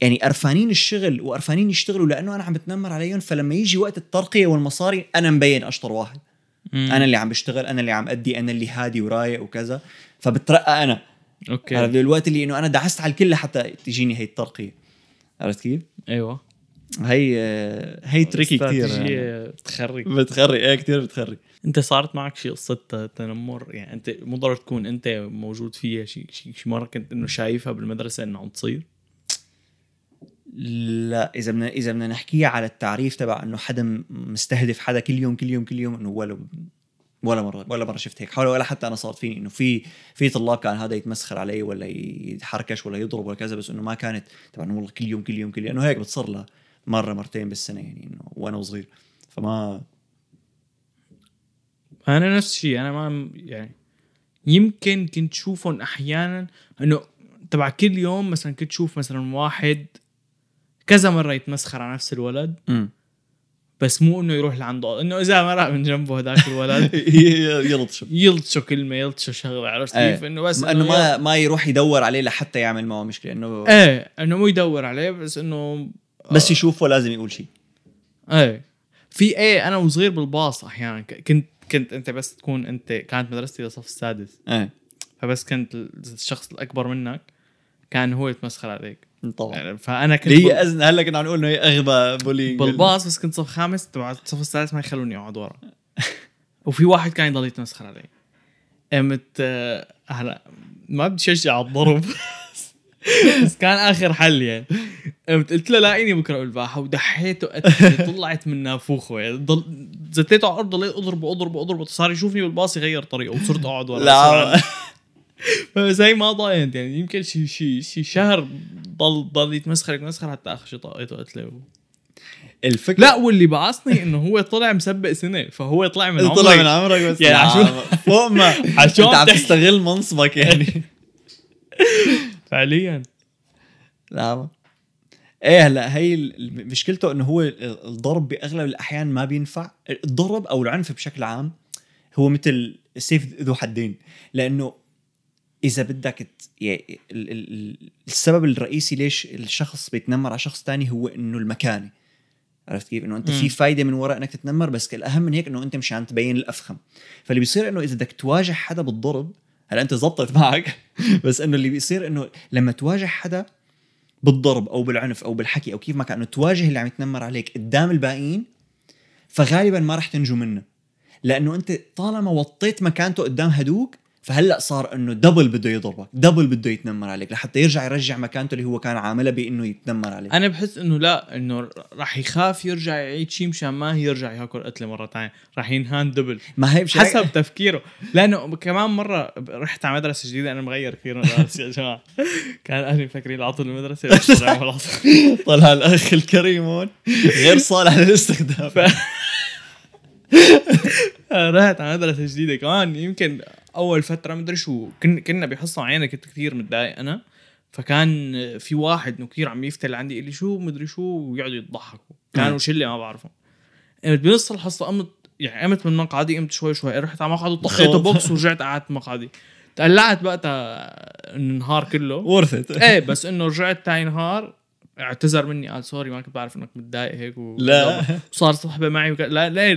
يعني قرفانين الشغل وقرفانين يشتغلوا لأنه أنا عم بتنمر عليهم، فلما يجي وقت الترقية والمصاري أنا مبين أشطر واحد، أنا اللي عم بشتغل، أنا اللي عم أدي، أنا اللي هادي ورايق وكذا، فبترقى أنا. أوكي. عرفت الوقت اللي إنه أنا دعست على الكل حتى تجيني هاي الترقية، عرفت كيف؟ أيوة. هي تريكي كتير يعني. بتخري إيه كتير بتخري. أنت صارت معك شيء قصة تنمر يعني أنت مضطر تكون أنت موجود فيها شيء مرة كنت إنه شايفها بالمدرسة إنه عم تصير؟ لا، إذا بدنا نحكي على التعريف تبع إنه حدا مستهدف حدا كل يوم إنه ولا مرة شفت هيك حاله، ولا حتى أنا صارت فيني إنه في طلاب كان هذا يتمسخر علي ولا يتحركش ولا يضرب ولا كذا، بس إنه ما كانت طبعا والله كل يوم إنه هيك بتصير له مرة مرتين بالسنة يعني إنه وأنا صغير. فما أنا نفس الشيء، أنا ما يعني يمكن كنت شوفهم أحيانا إنه تبع كل يوم، مثلا كنت شوف مثلا واحد كذا مرة يتمسخر على نفس الولد، بس مو إنه يروح لعنده، إنه إذا مرق من جنبه هداك الولد يلطشه كلمة، يلطشه شغلة، عرفت كيف؟ إنه بس إنه ما يروح يدور عليه لحتى يعمل معه مشكلة، إنه إنه مو يدور عليه، بس إنه بس يشوفه لازم يقول شيء. أنا وصغير بالباص أحيانا كنت أنت بس تكون أنت، كانت مدرستي للصف السادس، فبس كنت الشخص الأكبر منك كان هو يتمسخر عليك طبعا. فانا كنت ليه اذن هلا كنا عم نقول انه هي اغبى بولينج بالباص، بس كنت صف خامس تبع الصف الثالث ما يخلوني اقعد ورا. وفي واحد كان يضل يتمسخر علي، قمت هلا ما بدي اشجع على الضرب بس كان اخر حل يعني. قمت قلت له لاقيني بكره بالباحه، ودحيته طلعت من نافوخه يعني، زتيته على الارض، لقيت اضرب صار يشوفني بالباص يغير طريقه، وصرت اقعد ورا. فزي ما ضاينت يعني، يمكن شي شهر ضل يتمسخر حتى اخر شيء طاقته قتله. الفكره لا، واللي بعصني انه هو طلع مسبق سنه، فهو طلع من عمرك بس يعني فوق ما انت عم تستغل منصبك يعني فعليا. لا هلا هي مشكلته انه هو الضرب باغلب الاحيان ما بينفع، الضرب او العنف بشكل عام هو مثل سيف ذو حدين، لانه إذا بدك يعني السبب الرئيسي ليش الشخص بيتنمر على شخص تاني هو إنه المكانة، عرفت كيف؟ إنه أنت في فايدة من وراء إنك تتنمر، بس الأهم من هيك إنه أنت مشان تبين الأفخم. فاللي بيصير إنه إذا بدك تواجه حدا بالضرب، هلا أنت زبطت معك بس إنه اللي بيصير إنه لما تواجه حدا بالضرب أو بالعنف أو بالحكي أو كيف ما كان، إنه تواجه اللي عم يتنمر عليك قدام الباقيين، فغالبا ما رح تنجو منه، لأنه أنت طالما وطيت مكانته قدام هدوك فهلأ صار انه دبل بده يضربك، دبل بده يتنمر عليك لحتى يرجع مكانته اللي هو كان عامله بانه يتنمر عليك. انا بحس انه لا، انه راح يخاف يرجع يعيد شيء مشان ما يرجع ياكل قتله مره ثانيه، راح ينهان دبل ما هي حسب تفكيره. لانه كمان مره رحت على مدرسه جديده، انا مغير كثير مدرسه يا جماعه، كان اهلي مفكرين العطل المدرسه طلع الاخ الكريمون غير صالح للاستخدام. رحت على مدرسه جديده كمان، يمكن اول فتره مدري شو كنا بحصه معينه كنت كثير متضايق انا، فكان في واحد نكير عم يفتل عندي اللي شو مدري شو ويقعدوا يضحكوا، كانوا شله ما بعرفهم. بنص الحصه قمت، يعني قمت من مقعدي، قمت شوي شوي رحت على مقعد وطخيته بوكس ورجعت قعدت مقعدي. تقلعت بقى النهار كله ورثت ايه، بس انه رجعت ثاني نهار اعتذر مني، قال سوري ما كنت بعرف انك متضايق هيك لا. وصار صحبه معي لا ليه؟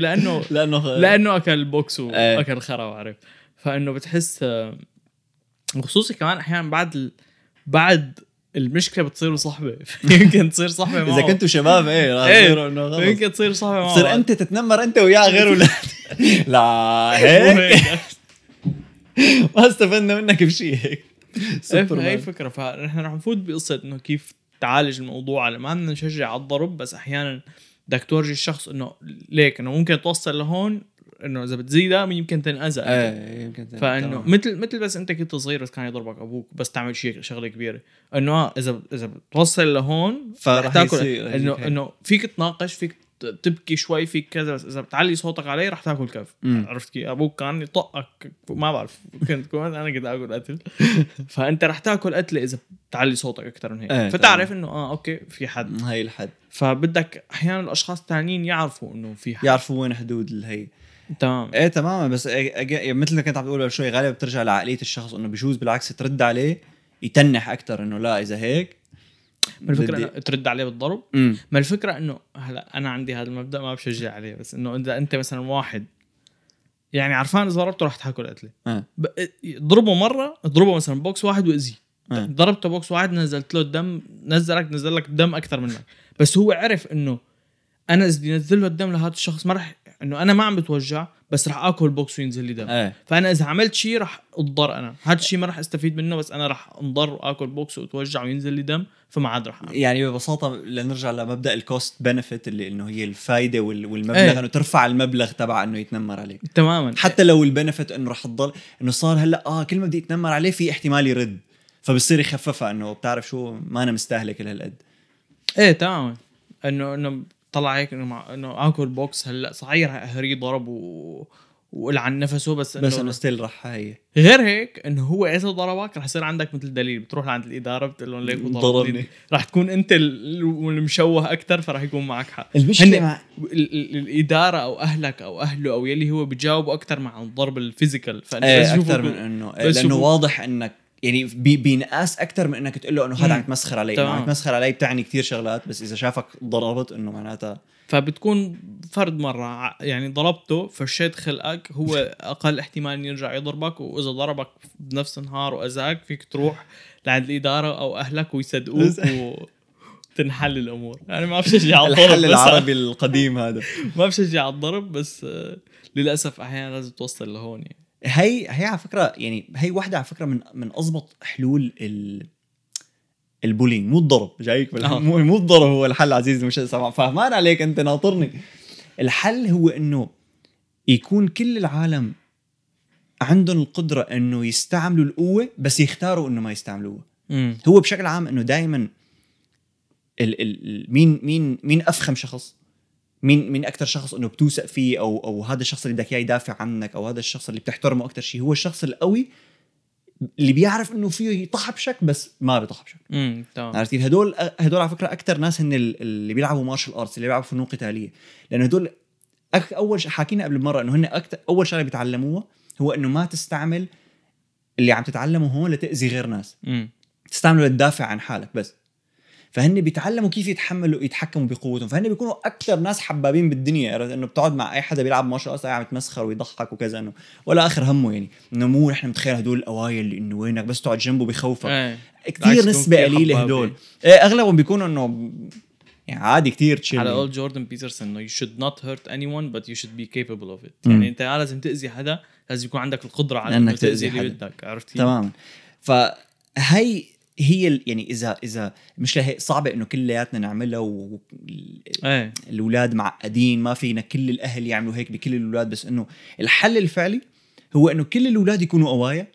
لانه اكل بوكس واكل خرا وعرف. فانه بتحس خصوصي كمان احيانا بعد المشكله بتصير صحبه، يمكن تصير صحبه معه اذا كنتوا شباب ايه انه غلط، يمكن تصير صحبه معه، تصير انت تتنمر انت وياه غير ولا لا هيك ما استفدنا منك بشيء هيك. هي فكره، فنحن رح نفوت بقصه انه كيف تعالج الموضوع، على ما بدنا نشجع على الضرب، بس احيانا بدك تورجي الشخص انه ليك انه ممكن توصل لهون، انه اذا بتزيدها يمكن تنأذى. فانه مثل بس انت كنت صغير بس كان يضربك ابوك بس تعمل شيء شغله كبيره، انه اذا بتوصل لهون رح تاكل، انه فيك تناقش، فيك تبكي شوي، فيك كذا، بس اذا بتعلي صوتك عليه رح تاكل كف. عرفت كيف؟ ابوك كان يطقك ما بعرف، كنت انا كنت اكل قتل فانت رح تاكل قتله اذا بتعلي صوتك اكثر من هيك. فتعرف انه اوكي في حد، هاي الحد. فبدك احيانا الاشخاص الثانيين يعرفوا انه في حد، يعرفوا وين حدود الهي. تمام ايه تماما. بس مثل ما كنت عم بقول شوي، غالبا بترجع لعقليه الشخص، انه بجوز بالعكس ترد عليه يتنح اكثر، انه لا اذا هيك ما الفكره ترد عليه بالضرب. ما الفكره انه هلا انا عندي هذا المبدا ما بشجع عليه، بس انه اذا انت مثلا واحد يعني عرفان اذا ضربته رح تاكل قتله، ضربه مره، اضربه مثلا بوكس واحد واذيه، ضربته بوكس واحد نزلت له الدم، نزل لك الدم اكثر منك، بس هو عرف انه انا اذا نزل له الدم لهذا الشخص ما رح، انه انا ما عم بتوجع بس رح اكل بوكس وينزل لي دم. فانا اذا عملت شيء رح اضر، انا هذا الشيء ما رح استفيد منه، بس انا رح انضر واكل بوكس واتوجع وينزل لي دم، فما عاد رح أعمل. يعني ببساطه لنرجع لمبدا الكوست بنفيت، اللي انه هي الفائده والمبلغ، انه ترفع المبلغ تبع انه يتنمر عليك تماما، حتى لو البنفيت انه رح تضل، انه صار هلا كل ما بدي اتنمر عليه في احتمال يرد، فبصير يخففها، انه بتعرف شو ما انا مستهلك لهالقد. تماما. انه طلع هيك انه اكل بوكس هلا صغير هري ضرب وقلعن نفسه، بس انه ستيل رح هي غير هيك، انه هو اذا ضربك رح يصير عندك مثل دليل، بتروح لعند الاداره بتقول لهم ليك ضربني، رح تكون انت المشوه اكثر، فرح يكون معك حق. المشكله مع الاداره او اهلك او اهله او يلي هو بيجاوبوا اكثر مع الضرب الفيزيكال، فانت اكثر من انه لانه واضح انك يعني بينقاس اكثر من انك تقول له انه هذا عم تمسخر علي. عم تمسخر علي بتعني كثير شغلات، بس اذا شافك ضربت انه معناتها، فبتكون فرد مره يعني ضربته فشيت خلقك، هو اقل احتمال يرجع يضربك، واذا ضربك بنفس النهار واذاك فيك تروح لعند الاداره او اهلك ويصدقوك وتنحل الامور. انا ما بشجع على الضرب، الحل العربي القديم هذا ما بشجع على الضرب، بس للاسف احيانا لازم توصل لهون. يعني هي على فكره، يعني هي واحده على فكره من اضبط حلول البولينج، مو الضرب جايك مو الضرب هو الحل عزيزي، مش فاهمان عليك انت ناطرني. الحل هو انه يكون كل العالم عندهم القدره انه يستعملوا القوه، بس يختاروا انه ما يستعملوها. هو بشكل عام انه دائما مين افخم شخص، مين اكثر شخص انه بتوثق فيه، او هذا الشخص اللي بدك اياه يدافع عنك، او هذا الشخص اللي بتحترمه اكثر شيء، هو الشخص القوي اللي بيعرف انه فيه يطحبشك بس ما بيطحبشك. عرفت؟ هدول على فكره اكثر ناس هن اللي بيلعبوا مارشال ارتس، اللي بيلعبوا فنون قتاليه، لانه هدول اول شيء حكينا قبل مره انه هن اول شغله بيتعلموها هو انه ما تستعمل اللي عم تتعلمه هون لتاذي غير ناس، تستعمله لتدافع عن حالك بس. فهن بيتعلموا كيف يتحملوا يتحكموا بقوتهم، فهن بيكونوا اكثر ناس حبابين بالدنيا، انه بتقعد مع اي حدا بيلعب مارشال ارتس عم يتمسخر ويضحك وكذا، انه ولا اخر همه، يعني انه مو نحن متخيل هدول الاوائل انه وينك بس تقعد جنبه بخوفك. كثير نسبه قليله هدول، اغلبهم بيكونوا انه يعني عادي كتير تشيل على قول جوردن بيترسون إنه you should not hurt anyone but you should be capable of it. يعني أنت لازم تأذي حدا, لازم يكون عندك القدرة على إنك تأذي اللي بدك, عرفت؟ تمام. فهي هي يعني إذا مش لها صعبة إنه كلياتنا نعملها والأولاد معقدين, ما فينا كل الأهل يعملوا هيك بكل الأولاد, بس إنه الحل الفعلي هو إنه كل الأولاد يكونوا قوايا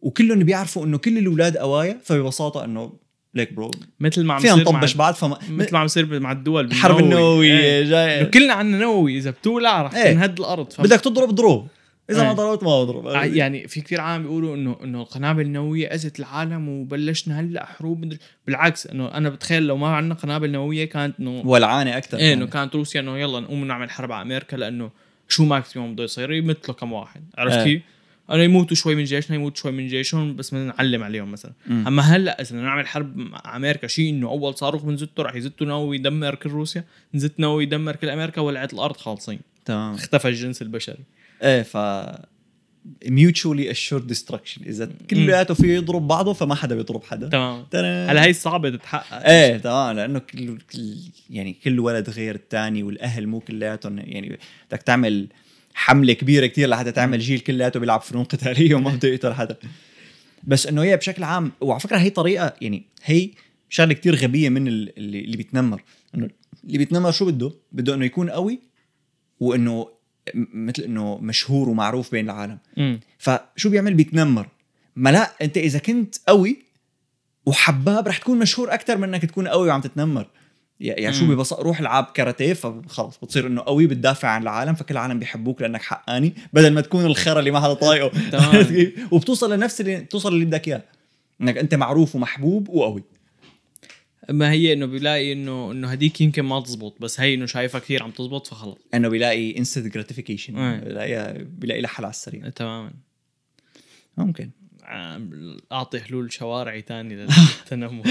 وكلهم بيعرفوا إنه كل الأولاد قوايا, فببساطة إنه ليك برو مثل ما عم يصير نطبش بعض مثل ما عم يصير مع الدول بالحرب النووية جاي كلنا عنا نووي, إذا بتولع رح تنهد الأرض, بدك تضرب ضرب, إذا ما ضربت ما أضرب. يعني في كتير عام بيقولوا إنه القنابل النووية أذت العالم وبلشنا هلا حروب, بالعكس إنه أنا بتخيل لو ما عنا قنابل نووية كانت إنه ولعانة أكتر, إنه يعني كانت روسيا إنه يلا نقوم نعمل حرب على أمريكا, لأنه شو ماكسيموم بده يصير مثله كم واحد, عرفتي؟ أنا يموتوا شوي من جيشنا, يموتوا شوي من جيشهم, بس ما نعلم عليهم مثلا. أما هلا إذا نعمل حرب على أمريكا شيء إنه أول صاروخ بنزته رح يزته نووي يدمر كل روسيا, نزت نووي يدمر كل أمريكا, ولعت الأرض خالصين. تمام. اختفى الجنس البشري. ايه, ف mutually assured destruction, اذا كلياته في يضرب بعضه فما حدا بيضرب حدا. تمام. هلا هي صعبه تتحقق. ايه تمام, لانه كل ولد غير الثاني, والاهل مو كلياتهم, يعني بدك تعمل حمله كبيره كتير لحتى تعمل جيل كلياته بيلعب فنون قتاليه وما بده يقتل حدا. بس انه هي بشكل عام, وعلى فكره هي طريقه, يعني هي شغله كتير غبيه من اللي بيتنمر, انه اللي بيتنمر شو بده انه يكون قوي, وانه مثل انه مشهور ومعروف بين العالم. فشو بيعمل؟ بيتنمر. ما لا, انت اذا كنت قوي وحباب رح تكون مشهور اكتر من انك تكون قوي وعم تتنمر. يعني شو ببساطه روح العب كاراتيه, فخلص بتصير انه قوي, بتدافع عن العالم, فكل العالم بيحبوك لانك حقاني, بدل ما تكون الخرا اللي ما حدا طايقه. وبتوصل لنفس اللي توصل اللي بدك اياه, انك انت معروف ومحبوب وقوي. ما هي انه بيلاقي انه هديك يمكن ما تزبط, بس هي انه شايفه كثير عم تزبط, فخلص انه بيلاقي انستنت جراتيفيكيشن, بيلاقي له حل على السريع. تماما. ممكن اعطي حلول شوارعي ثاني للتنمر.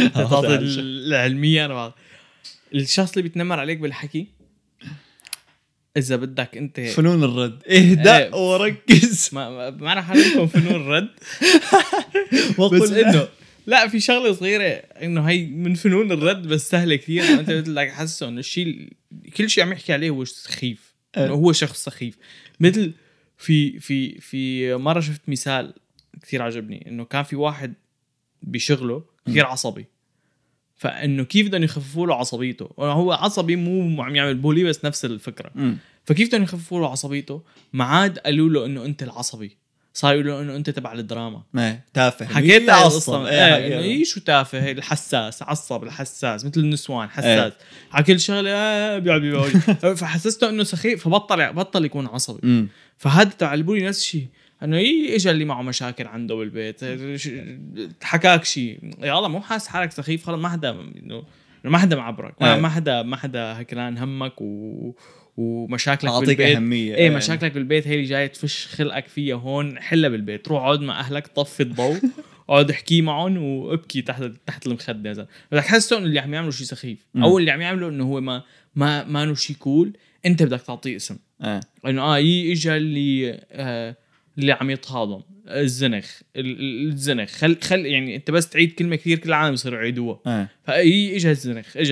العلميه, الشخص اللي بيتنمر عليك بالحكي, اذا بدك انت فنون الرد, اهدأ وركز. ما راح اعلمكم فنون الرد, بس انه لا, في شغله صغيره انه هي من فنون الرد بس سهله كثير. انت مثل لك حاسس انه الشيء كل شيء عم يحكي عليه هو سخيف, انه هو شخص سخيف. مثل في مره شفت مثال كثير عجبني, انه كان في واحد بشغله كثير عصبي, فانه كيف بدهم يخففوا له عصبيته, هو عصبي مو عم يعمل بولي بس نفس الفكره. فكيف بدهم يخففوا له عصبيته؟ ما عاد قالوا له انه انت العصبي, صار يقولوا انه انت تبع الدراما, تافه. حكيت عصب, انه ايه شو تافه, الحساس عصب, الحساس مثل النسوان حساس على كل شغله بيقعد بيقول. فحسسته انه سخيف, فبطل يكون عصبي. فهذا تعلبوا لي نفس الشيء, انه اجى اللي معه مشاكل عنده بالبيت, حكاك شيء, يلا مو حاس حالك سخيف, خلص ما حدا معبرك, ما حدا هكلان همك ومشاكلك بالبيت. أهمية. ايه, مشاكلك بالبيت هي اللي جاي تفش خلقك فيها, هون حلها بالبيت, روح اقعد مع اهلك, طفي الضوء, اقعد احكي معهم وابكي تحت المخده. مثلا بدك تحسوا انه اللي عم يعملوا شيء سخيف, او اللي عم يعملوا انه هو ما له شيء كول, انت بدك تعطيه اسم. انه اجى اللي عم يتهاضم, الزنخ خل يعني انت بس تعيد كلمه كثير كل العالم يصيروا يعيدوها. فاي اجى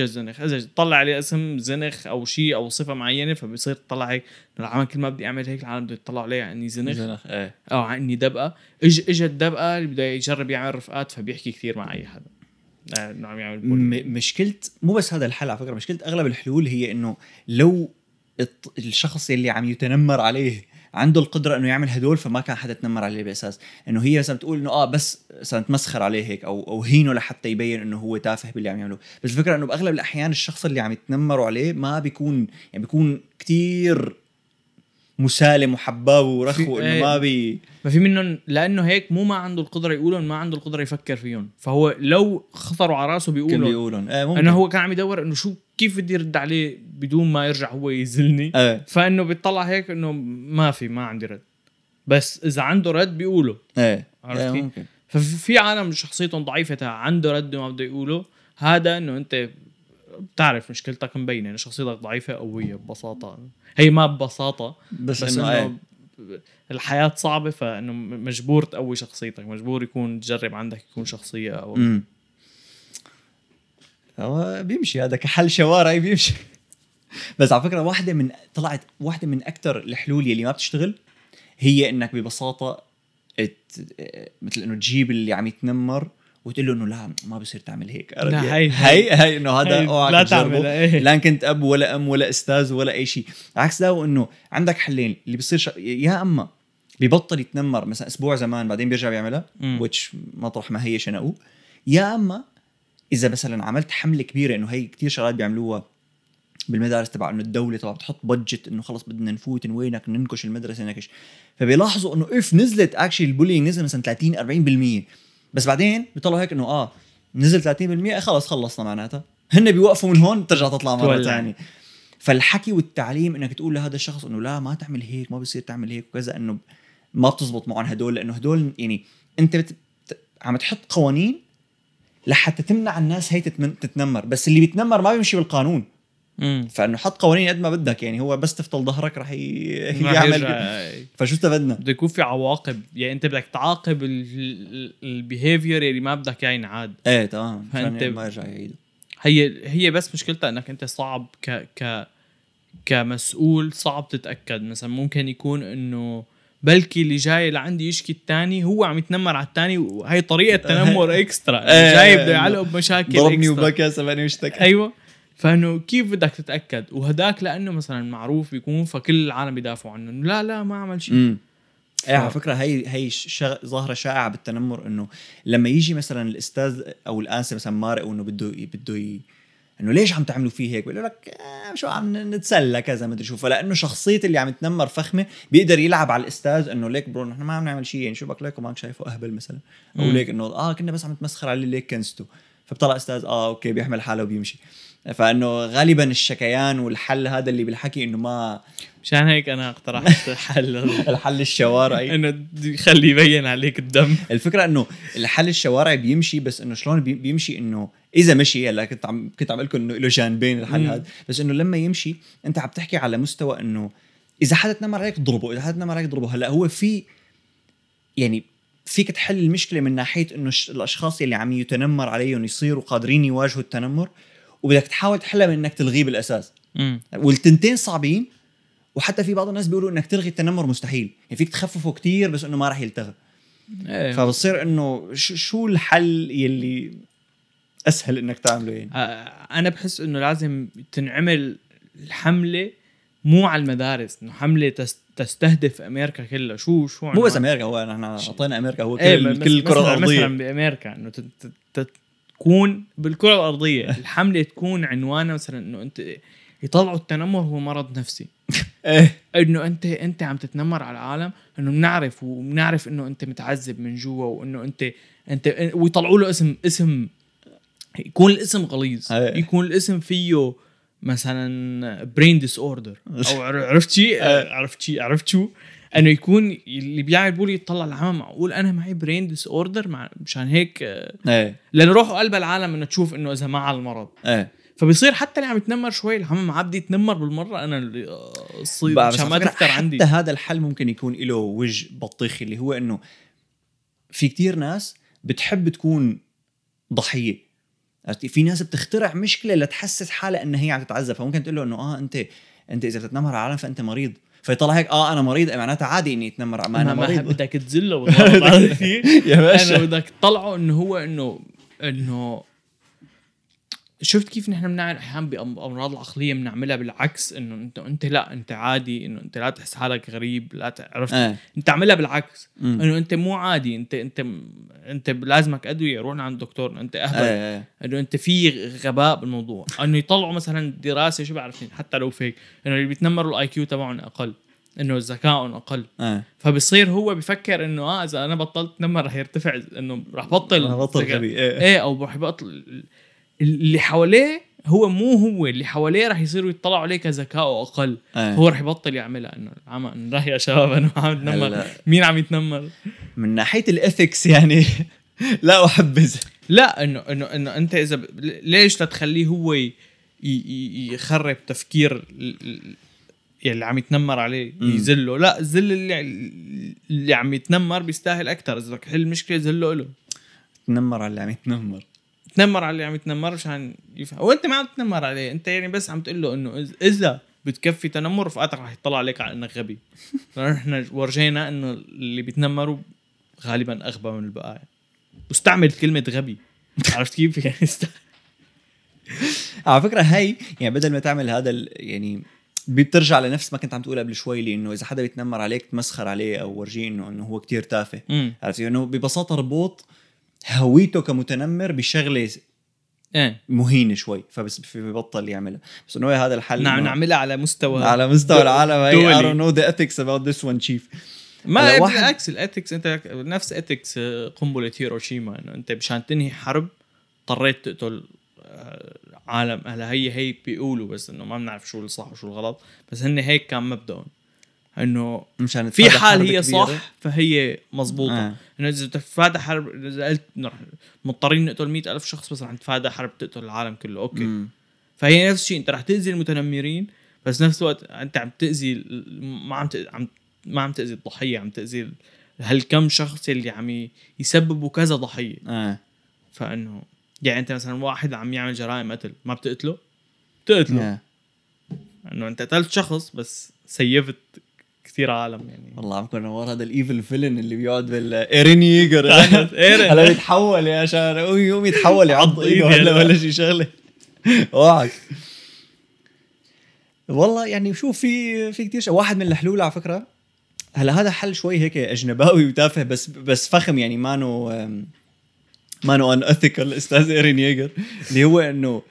الزنخ, طلع عليه اسم زنخ او شيء او صفه معينه, فبيصير تطلع هيك العالم, كل ما بدي اعمل هيك العالم بده يطلعوا علي اني زنخ, او اني دبقه. اجى الدبقه اللي بده يجرب يعمل رفقات, فبيحكي كثير مع اي حدا. نعم يعمل مشكله. مو بس هذا الحل على فكره, مشكله اغلب الحلول هي انه لو الشخص اللي عم يتنمر عليه عنده القدرة انه يعمل هدول, فما كان حدا تنمر عليه بأساس. انه هي مثلا بتقول انه بس سنتمسخر عليه هيك, او هينه لحتى يبين انه هو تافه باللي عم يعمله. بس الفكرة انه باغلب الاحيان الشخص اللي عم يتنمروا عليه ما بيكون, يعني بيكون كتير مسالم وحباب ورخو, انه ما في منهم, لانه هيك ما عنده القدرة يقولون, ما عنده القدرة يفكر فيهم. فهو لو خطروا على راسه بيقولون انه هو كان عم يدور انه شو كيف بدي رد عليه بدون ما يرجع هو يزلني. فانه بيطلع هيك انه ما عندي رد, بس اذا عنده رد بيقوله. عرفتي؟ ففي عالم شخصيتهم ضعيفه, عنده رد وما بده يقوله. هذا انه انت بتعرف مشكلتك مبينه, شخصيتك ضعيفه قويه ببساطه. هي ما ببساطه, بس انه الحياه صعبه, فانه مجبور تقوي شخصيتك, مجبور يكون تجرب عندك يكون شخصيه. او هو بيمشي هذا كحل شوارعي بيمشي. بس على فكرة طلعت واحدة من أكتر الحلول يلي ما بتشتغل هي إنك ببساطة مثل إنه تجيب اللي عم يتنمر وتقول له إنه لا ما بصير تعمل هيك. لا هاي إنه هذا لا تعمل لا كنت أب ولا أم ولا أستاذ ولا أي شيء. عكس ده وإنه عندك حلين اللي بيصير يا أما بيبطل يتنمر مثلا أسبوع زمان بعدين بيرجع بيعملها which مطرح ما هي شنقو، يا أما إذا مثلا عملت حملة كبيرة إنه هي كتير شغلات بيعملوها بالمدارس تبع إنه الدولة طبعا بتحط بادجت إنه خلص بدنا نفوت نوينك ننكش المدرسة نكش، فبيلاحظوا إنه إف نزلت actually البولينج نزل مثلا 30-40%، بس بعدين بيطلعوا هيك إنه نزل 30% خلص خلصنا معناتها، هن بيوقفوا من هون ترجع تطلع مرة تانية. فالحكي والتعليم إنك تقول لهذا الشخص إنه لا ما تعمل هيك ما بيصير تعمل هيك وكذا، إنه ما بتزبط معهم هدول، لأنه هدول يعني أنت عم تحط قوانين لحتى تمنع الناس هي تتنمر، بس اللي بيتنمر ما بيمشي بالقانون. فانه حط قوانين قد ما بدك، يعني هو بس تفضل ظهرك رح يعمل. فشو استفدنا؟ بده يكون في عواقب، يعني انت بدك تعاقب البيهيفير اللي ما بدك اياه ينعاد. ايه تمام، فانت ما يرجع يعيده. هي بس مشكلتها انك انت صعب كمسؤول صعب تتاكد. مثلا ممكن يكون انه بلكي اللي جاي لعندي يشكي الثاني هو عم يتنمر على الثاني، وهي طريقه تنمر اكسترا جاي بده يعلق بمشاكل ضربني وبكى سبقني واشتكى. ايوه، فانه كيف بدك تتاكد؟ وهداك لانه مثلا معروف بيكون فكل العالم بيدافعوا عنه، لا ما عمل شيء. على فكره هي ظاهره شائعه بالتنمر، انه لما يجي مثلا الاستاذ او الانسه مثلا مارق وانه بده انه ليش عم تعملوا فيه هيك، بيقول لك شو عم نتسلى كذا ما ادري شو. فلانه شخصيه اللي عم يتنمر فخمه بيقدر يلعب على الاستاذ انه ليك برو نحن ما عم نعمل شيء، يعني شو بك ليك وما انت شايفه اهبل مثلا، او ليك انه كنا بس عم نتمسخر عليه ليك كنستو. فبطلع استاذ اوكي بيحمل حاله وبيمشي. فانه غالبا الشكيان والحل هذا اللي بالحكي انه ما، مشان هيك انا اقترحت الحل الشوارعي انه يخلي يبين عليك الدم. الفكره انه الحل الشوارعي بيمشي، بس انه شلون بيمشي؟ انه اذا مشي هلا كنت عم لكم انه له جانبين الحل هذا، بس انه لما يمشي انت عم تحكي على مستوى انه اذا حدا تنمر عليك ضربه، اذا حدا تنمر عليك ضربه. هلا هو في يعني فيك تحل المشكله من ناحيه انه الاشخاص اللي عم يتنمر عليهم يصيروا قادرين يواجهوا التنمر، وبدك تحاول تحلها من انك تلغيه بالاساس. والتنتين صعبين، وحتى في بعض الناس بيقولوا انك تلغي التنمر مستحيل، يعني فيك تخففه كتير بس انه ما راح يلتغى. فبصير انه شو الحل يلي اسهل انك تعمله؟ يعني انا بحس انه لازم تنعمل الحمله مو على المدارس، انه حمله تستهدف امريكا كلها. شو مو بس امريكا، هو نحن اعطينا امريكا هو كل الكره الارضيه مثلا بامريكا، انه تكون بالكرة الأرضية الحملة تكون عنوانها مثلا إنه أنت يطلعوا التنمر هو مرض نفسي. إنه أنت عم تتنمر على العالم، إنه بنعرف إنه أنت متعذب من جوا، وإنه أنت ويطلعوا له اسم يكون الاسم غليظ، يكون الاسم فيه مثلا brain disorder أو عرفت شو، إنه يكون اللي بيعمل لي يطلع العالم معقول أنا معي brain disorder مشان هيك لأنه روحوا قلب العالم إنه تشوف إنه إذا ما على المرض. فبيصير حتى اللي عم يتنمر شوي العالم عم بدي يتنمر بالمرة، أنا الصيد عشان ما تكتر عندي. حتى هذا الحل ممكن يكون له وجه بطيخي، اللي هو إنه في كتير ناس بتحب تكون ضحية، في ناس بتخترع مشكلة لتحسس حالها إن هي عم تتعذب. فممكن تقول له إنه أنت إذا بتتنمر على العالم فأنت مريض، فيطلع هيك أنا مريض، معناته عادي إني أتنمر على أنا مريض. بدك تزله والله يا باشا، أنا بدك تطلعه إنه هو إنه شفت كيف نحن بنعمل أحيانا بأمراض العقلية بنعملها بالعكس، إنه أنت لا أنت عادي، إنه أنت لا تحس حالك غريب، لا تعرف أنت عملها بالعكس، إنه أنت مو عادي، أنت لازمك أدوية، روح عند الدكتور، أنت أهبل. إنه أنت في غباء بالموضوع، إنه يطلعوا مثلا دراسة شو بعرفين حتى لو فيك إنه اللي بيتنمروا الآي كيو تبعهم أقل، إنه ذكاؤهم أقل. فبصير هو بفكر إنه إذا أنا بطلت أتنمر رح يرتفع، إنه رح بطل غبي أو رح بطل اللي حواليه، هو اللي حواليه راح يصيروا يطلعوا عليه كذكاءه اقل. هو راح يبطل يعملها، انه عم راح يا شباب انا عم اتنمر، مين عم يتنمر من ناحيه الاثكس يعني لا احبذ، لا انه انت اذا ليش لا تخليه هو يخرب تفكير اللي عم يتنمر عليه، يذله. لا، ذل اللي عم يتنمر بيستاهل اكثر. اذا بدك تحل المشكله ذله، تنمر على اللي عم يتنمر تنمر على اللي عم يتنمر مشان يفهم. وانت ما عم تتنمر عليه انت يعني، بس عم تقول له انه اذا بتكفي تنمر رفقاتك رح يطلع عليك على انك غبي. فنحن ورجينا انه اللي بيتنمروا غالبا اغبى من البقايا. واستعمل كلمه غبي، عرفت كيف يعني؟ على فكره هاي يعني بدل ما تعمل هذا يعني بترجع لنفس ما كنت عم تقول قبل شوي، لانه اذا حدا بيتنمر عليك تمسخر عليه او ورجيه انه هو كتير تافه. عرفت انه ببساطه ربط هويته كمتنمر بشغله مهينه شوي، فبيبطل يعملها. بس انه هذا الحل نعم نعملها على مستوى العالم. I don't know the ethics about this one chief. ما بالعكس الاتكس، انت نفس اتكس قنبله هيروشيما، انه انت مشان تنهي حرب اضطريت تقتل عالم. هلا هي بيقولوا بس انه ما بنعرف شو الصح وشو الغلط، بس هن هيك كان مبدأهم انه مشان في حال هي صح فهي مزبوطة. انه اذا تفادى حرب، اذا قلت مضطرين نقتل 100,000 شخص بس رح نتفادى حرب تقتل العالم كله، اوكي. فهي نفس الشيء، انت رح تأذي المتنمرين بس نفس الوقت انت عم تأذي، ما عم تأذي الضحية، عم تأذي هالكم شخص اللي عم يسببوا كذا ضحية. فانه يعني انت مثلا واحد عم يعمل جرائم قتل ما بتقتله انه انت قتلت شخص بس سيفت كثير عالم. يعني والله عم كنور هذا الايفل فيلن اللي بيقعد بالايرين ييجر هلا بيتحول يا شارع، يوم يتحول يعض ايده ولا شيء شغله واحد. والله يعني شوف في كثير شيء. واحد من الحلول على فكره، هلا هذا حل شوي هيك اجنباوي وتافه بس فخم، يعني مانو unethical، استاذ إيرين ييجر، اللي هو انه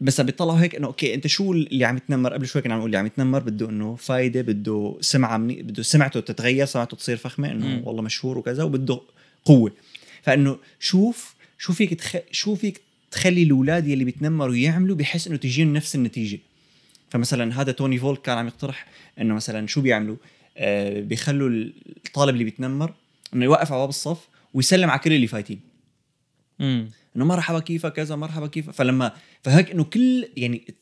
بس بيطلعوا هيك انه اوكي انت شو اللي عم يتنمر. قبل شوي كنا عم نقول اللي عم يتنمر بده انه فايده، بده سمعه، بده سمعته تتغير، سمعته تصير فخمه انه والله مشهور وكذا، وبده قوه. فانه شو فيك تخلي الاولاد يلي بيتنمروا يعملوا بحس انه تجين نفس النتيجه. فمثلا هذا توني فولت كان عم يقترح انه مثلا شو بيعملوا، بيخلوا الطالب اللي بيتنمر انه يوقف على باب الصف ويسلم على كل اللي فايتين، انه مرحبا كيفك كذا، مرحبا كيفك. فهيك انه كل يعني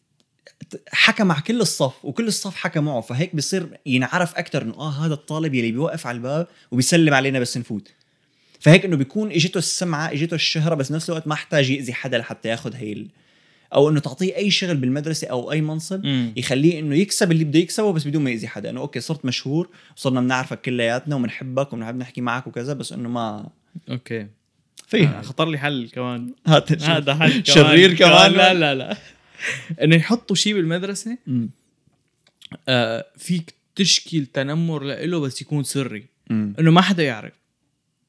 حكى مع كل الصف وكل الصف حكى معه، فهيك بيصير ينعرف اكثر انه هذا الطالب يلي بيوقف على الباب وبيسلم علينا بس نفوت. فهيك انه بيكون اجته السمعه، اجته الشهره، بس نفس الوقت ما احتاج يأذي حدا لحتى ياخذ هي او انه تعطيه اي شغل بالمدرسه او اي منصب يخليه انه يكسب اللي بده يكسبه بس بدون ما يأذي حدا. انه اوكي صرت مشهور وصرنا بنعرفك كلياتنا وبنحبك وبنحب نحكي معك وكذا، بس انه ما اوكي فيه. خطر لي حل كمان، هذا حل شرير كمان. لا انه يحطوا شيء بالمدرسه فيك تشكيل تنمر له بس يكون سري، انه ما حدا يعرف.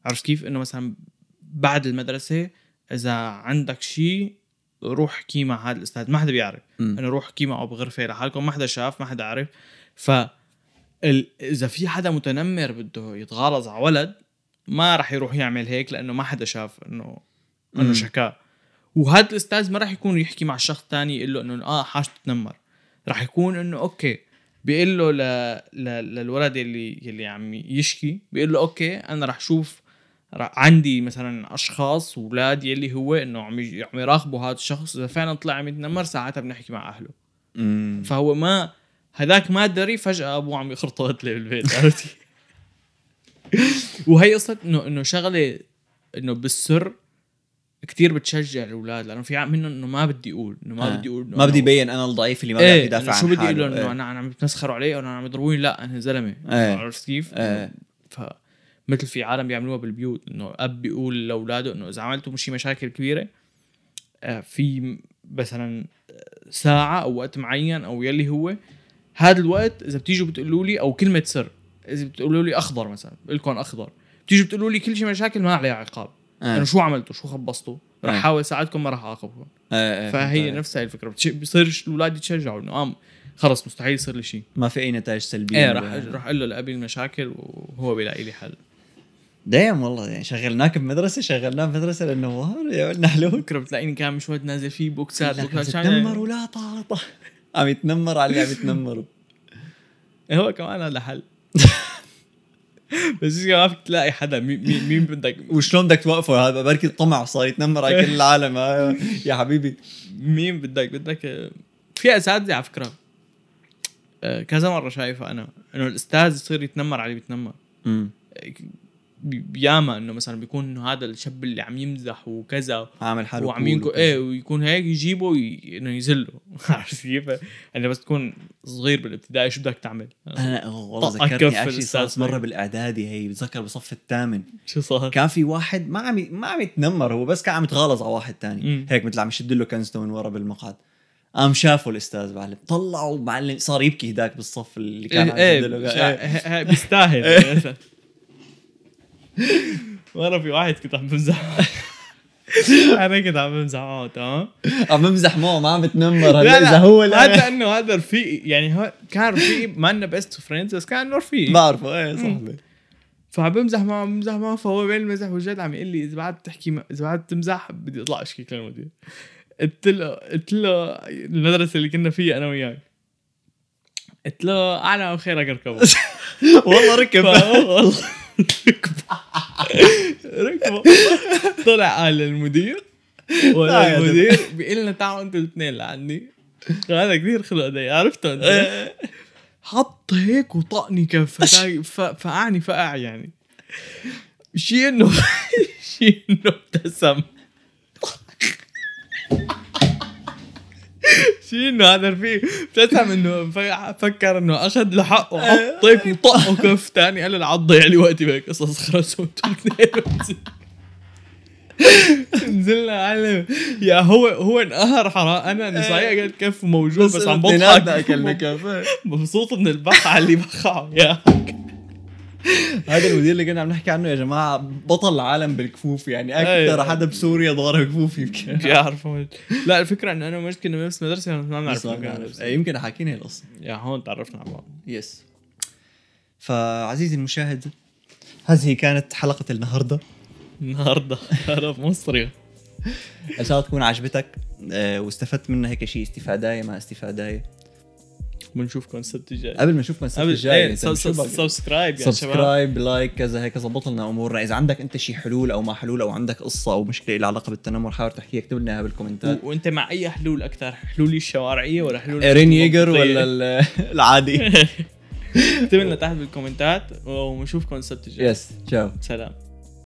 عرفت كيف؟ انه مثلا بعد المدرسه اذا عندك شيء روح احكي مع هذا الاستاذ، ما حدا بيعرف. انا روح احكي معه بغرفه لحالكم، ما حدا شاف، ما حدا عرف. ف اذا في حدا متنمر بده يتغلظ على ولد ما راح يروح يعمل هيك، لانه ما حدا شاف انه شكا. وهذا الاستاذ ما راح يكون يحكي مع شخص تاني يقول له انه حاج تتنمر، راح يكون انه اوكي بيقول له للولد اللي عم يشكي، بيقول له اوكي انا راح اشوف، عندي مثلا اشخاص اولاد يلي هو انه عم يراقبوا هذا الشخص، اذا فعلا طلع عم يتنمر ساعتها بنحكي مع اهله. فهو ما هذاك ما دري، فجاه ابوه عم يخرطه قتله بالبيت، عرفتي؟ وهي قصة انه شغله انه بالسر كتير بتشجع الاولاد، لانه في عام منه انه ما بدي اقول، انه ما بدي اقول، ما بدي يبين انا الضعيف اللي ما بدي ادافع عن حالي، شو بدي اقول انه انا عم بتمسخروا علي وانا عم يضربوني، لا انا زلمه. عرفت كيف؟ فمثل في عالم بيعملوها بالبيوت، انه اب بيقول لاولاده انه اذا عملتوا شيء مشاكل كبيره في مثلا ساعه او وقت معين او يلي هو هذا الوقت، اذا بتيجوا بتقولوا لي، او كلمه سر، إذا بتقولوا لي أخضر مثلا بقولكم أخضر، تيجي بتقولوا لي كل شيء مشاكل ما عليه عقاب، أنا يعني شو عملتوا شو خبصتوا، رح أحاول ساعدكم ما رح أعاقبكم. فهي نفس هاي الفكرة، بيصير الأولاد يتشجعوا إنه خلص مستحيل يصير لي شيء، ما في أي نتائج سلبية. رح أقول له لأبي المشاكل وهو بيلاقي لي حل. دايم والله يعني شغلناه بمدرسة لأنه قلنا حلو. فكرة بتلاقيني كام شوية نازل فيه بوكسات تنمر ولا طاطة عم يتنمر على اللي عم يتنمروا. هو كمان هذا حل. بس إذا ما فيك تلاقي حدا مين بدك وشلون بدك توقفه؟ هذا بركي الطمع صار يتنمر على كل العالم. يا حبيبي مين بدك في أساتذة على فكرة كذا مرة شايفة أنا إنه الأستاذ يصير يتنمر عليه بيتنمر ياما انه مثلا بيكون انه هذا الشاب اللي عم يمزح وكذا عامل حاله وعم يكون ايه ويكون هيك يجيبه انه ينزله عارف كيف انا بس تكون صغير بالابتدائي شو بدك تعمل. انا والله ذكرني اشي صار مره بالاعدادي هي بتذكر بصف الثامن شو صار كان في واحد ما عم يتنمر هو بس كان عم يتغالظ على واحد تاني هيك مثل عم يشد له كنزته من ورا بالمقعد قام شافوا الاستاذ بعلم طلعوا بعلم صار يبكي هداك بالصف اللي كان عم يشد له بيستاهل مرة في واحد كنت عم بمزح أنا كنت عم بمزح معه تمام عم بمزح معه ما عم بتنمر إذا هو هذا إنه هذا رفيق يعني هو كان رفيق ما إنه best friends بس كان رفيق بعرفه إيه صاحبي فعم بمزح معه فهو بين المزح والجد عم يقول لي إذا بعد تحكي إذا بعد تمزح بدي أطلع أشكي كلام ودي قلت له المدرسة اللي كنا فيها أنا وياك قلت له أعلى وخيرك أركبه والله ركب والله ركبه طلع قال للمدير ولا المدير بيقلنا تعالوا انتوا الاثنين لعندي هذا كثير خلق ده عرفته انت حط هيك وطقني كف فقعني فقع يعني شيء انه ابتسم شيء انه هذا فيه ابتسم انه فكر انه اخذ له حقه وحطيك وطقه كف ثاني قال له عضي علي وقتي بك قصص خرسوا نزلنا على يا هو انقهر حرا انا نصايع قلت كف موجود بس عم بضحك اكلنا كف مبسوط من البقعه اللي بقعه يا هذا المدير اللي كنا عم نحكي عنه يا جماعه بطل العالم بالكفوف يعني اكثر حدا بسوريا ضاره كفوف يمكن بيعرفوا لا الفكره انه انا ومجد كنا بنفس مدرسه ما بنعرف يمكن حاكينا القصه يا هون تعرفنا على بعض يس فعزيزي المشاهد هذه كانت حلقه النهارده عرب مصري ان شاء الله تكون عجبتك واستفدت منها هيك شيء استفادايه ما استفادايه بنشوفكم السبت الجاي قبل ما نشوفكم السبت الجاي سبسكرايب يا شباب سبسكرايب لايك كذا هيك ظبط لنا امورنا اذا عندك انت شي حلول او ما حلول او عندك قصه او مشكله لها علاقه بالتنمر حاول تحكيها اكتب لنا اياها بالكومنتات وانت مع اي حلول اكثر حلول الشوارعيه ولا حلول ايرين ييجر ولا العادي اكتب لنا تحت بالكومنتات ونشوفكم السبت الجاي يس تشاو سلام.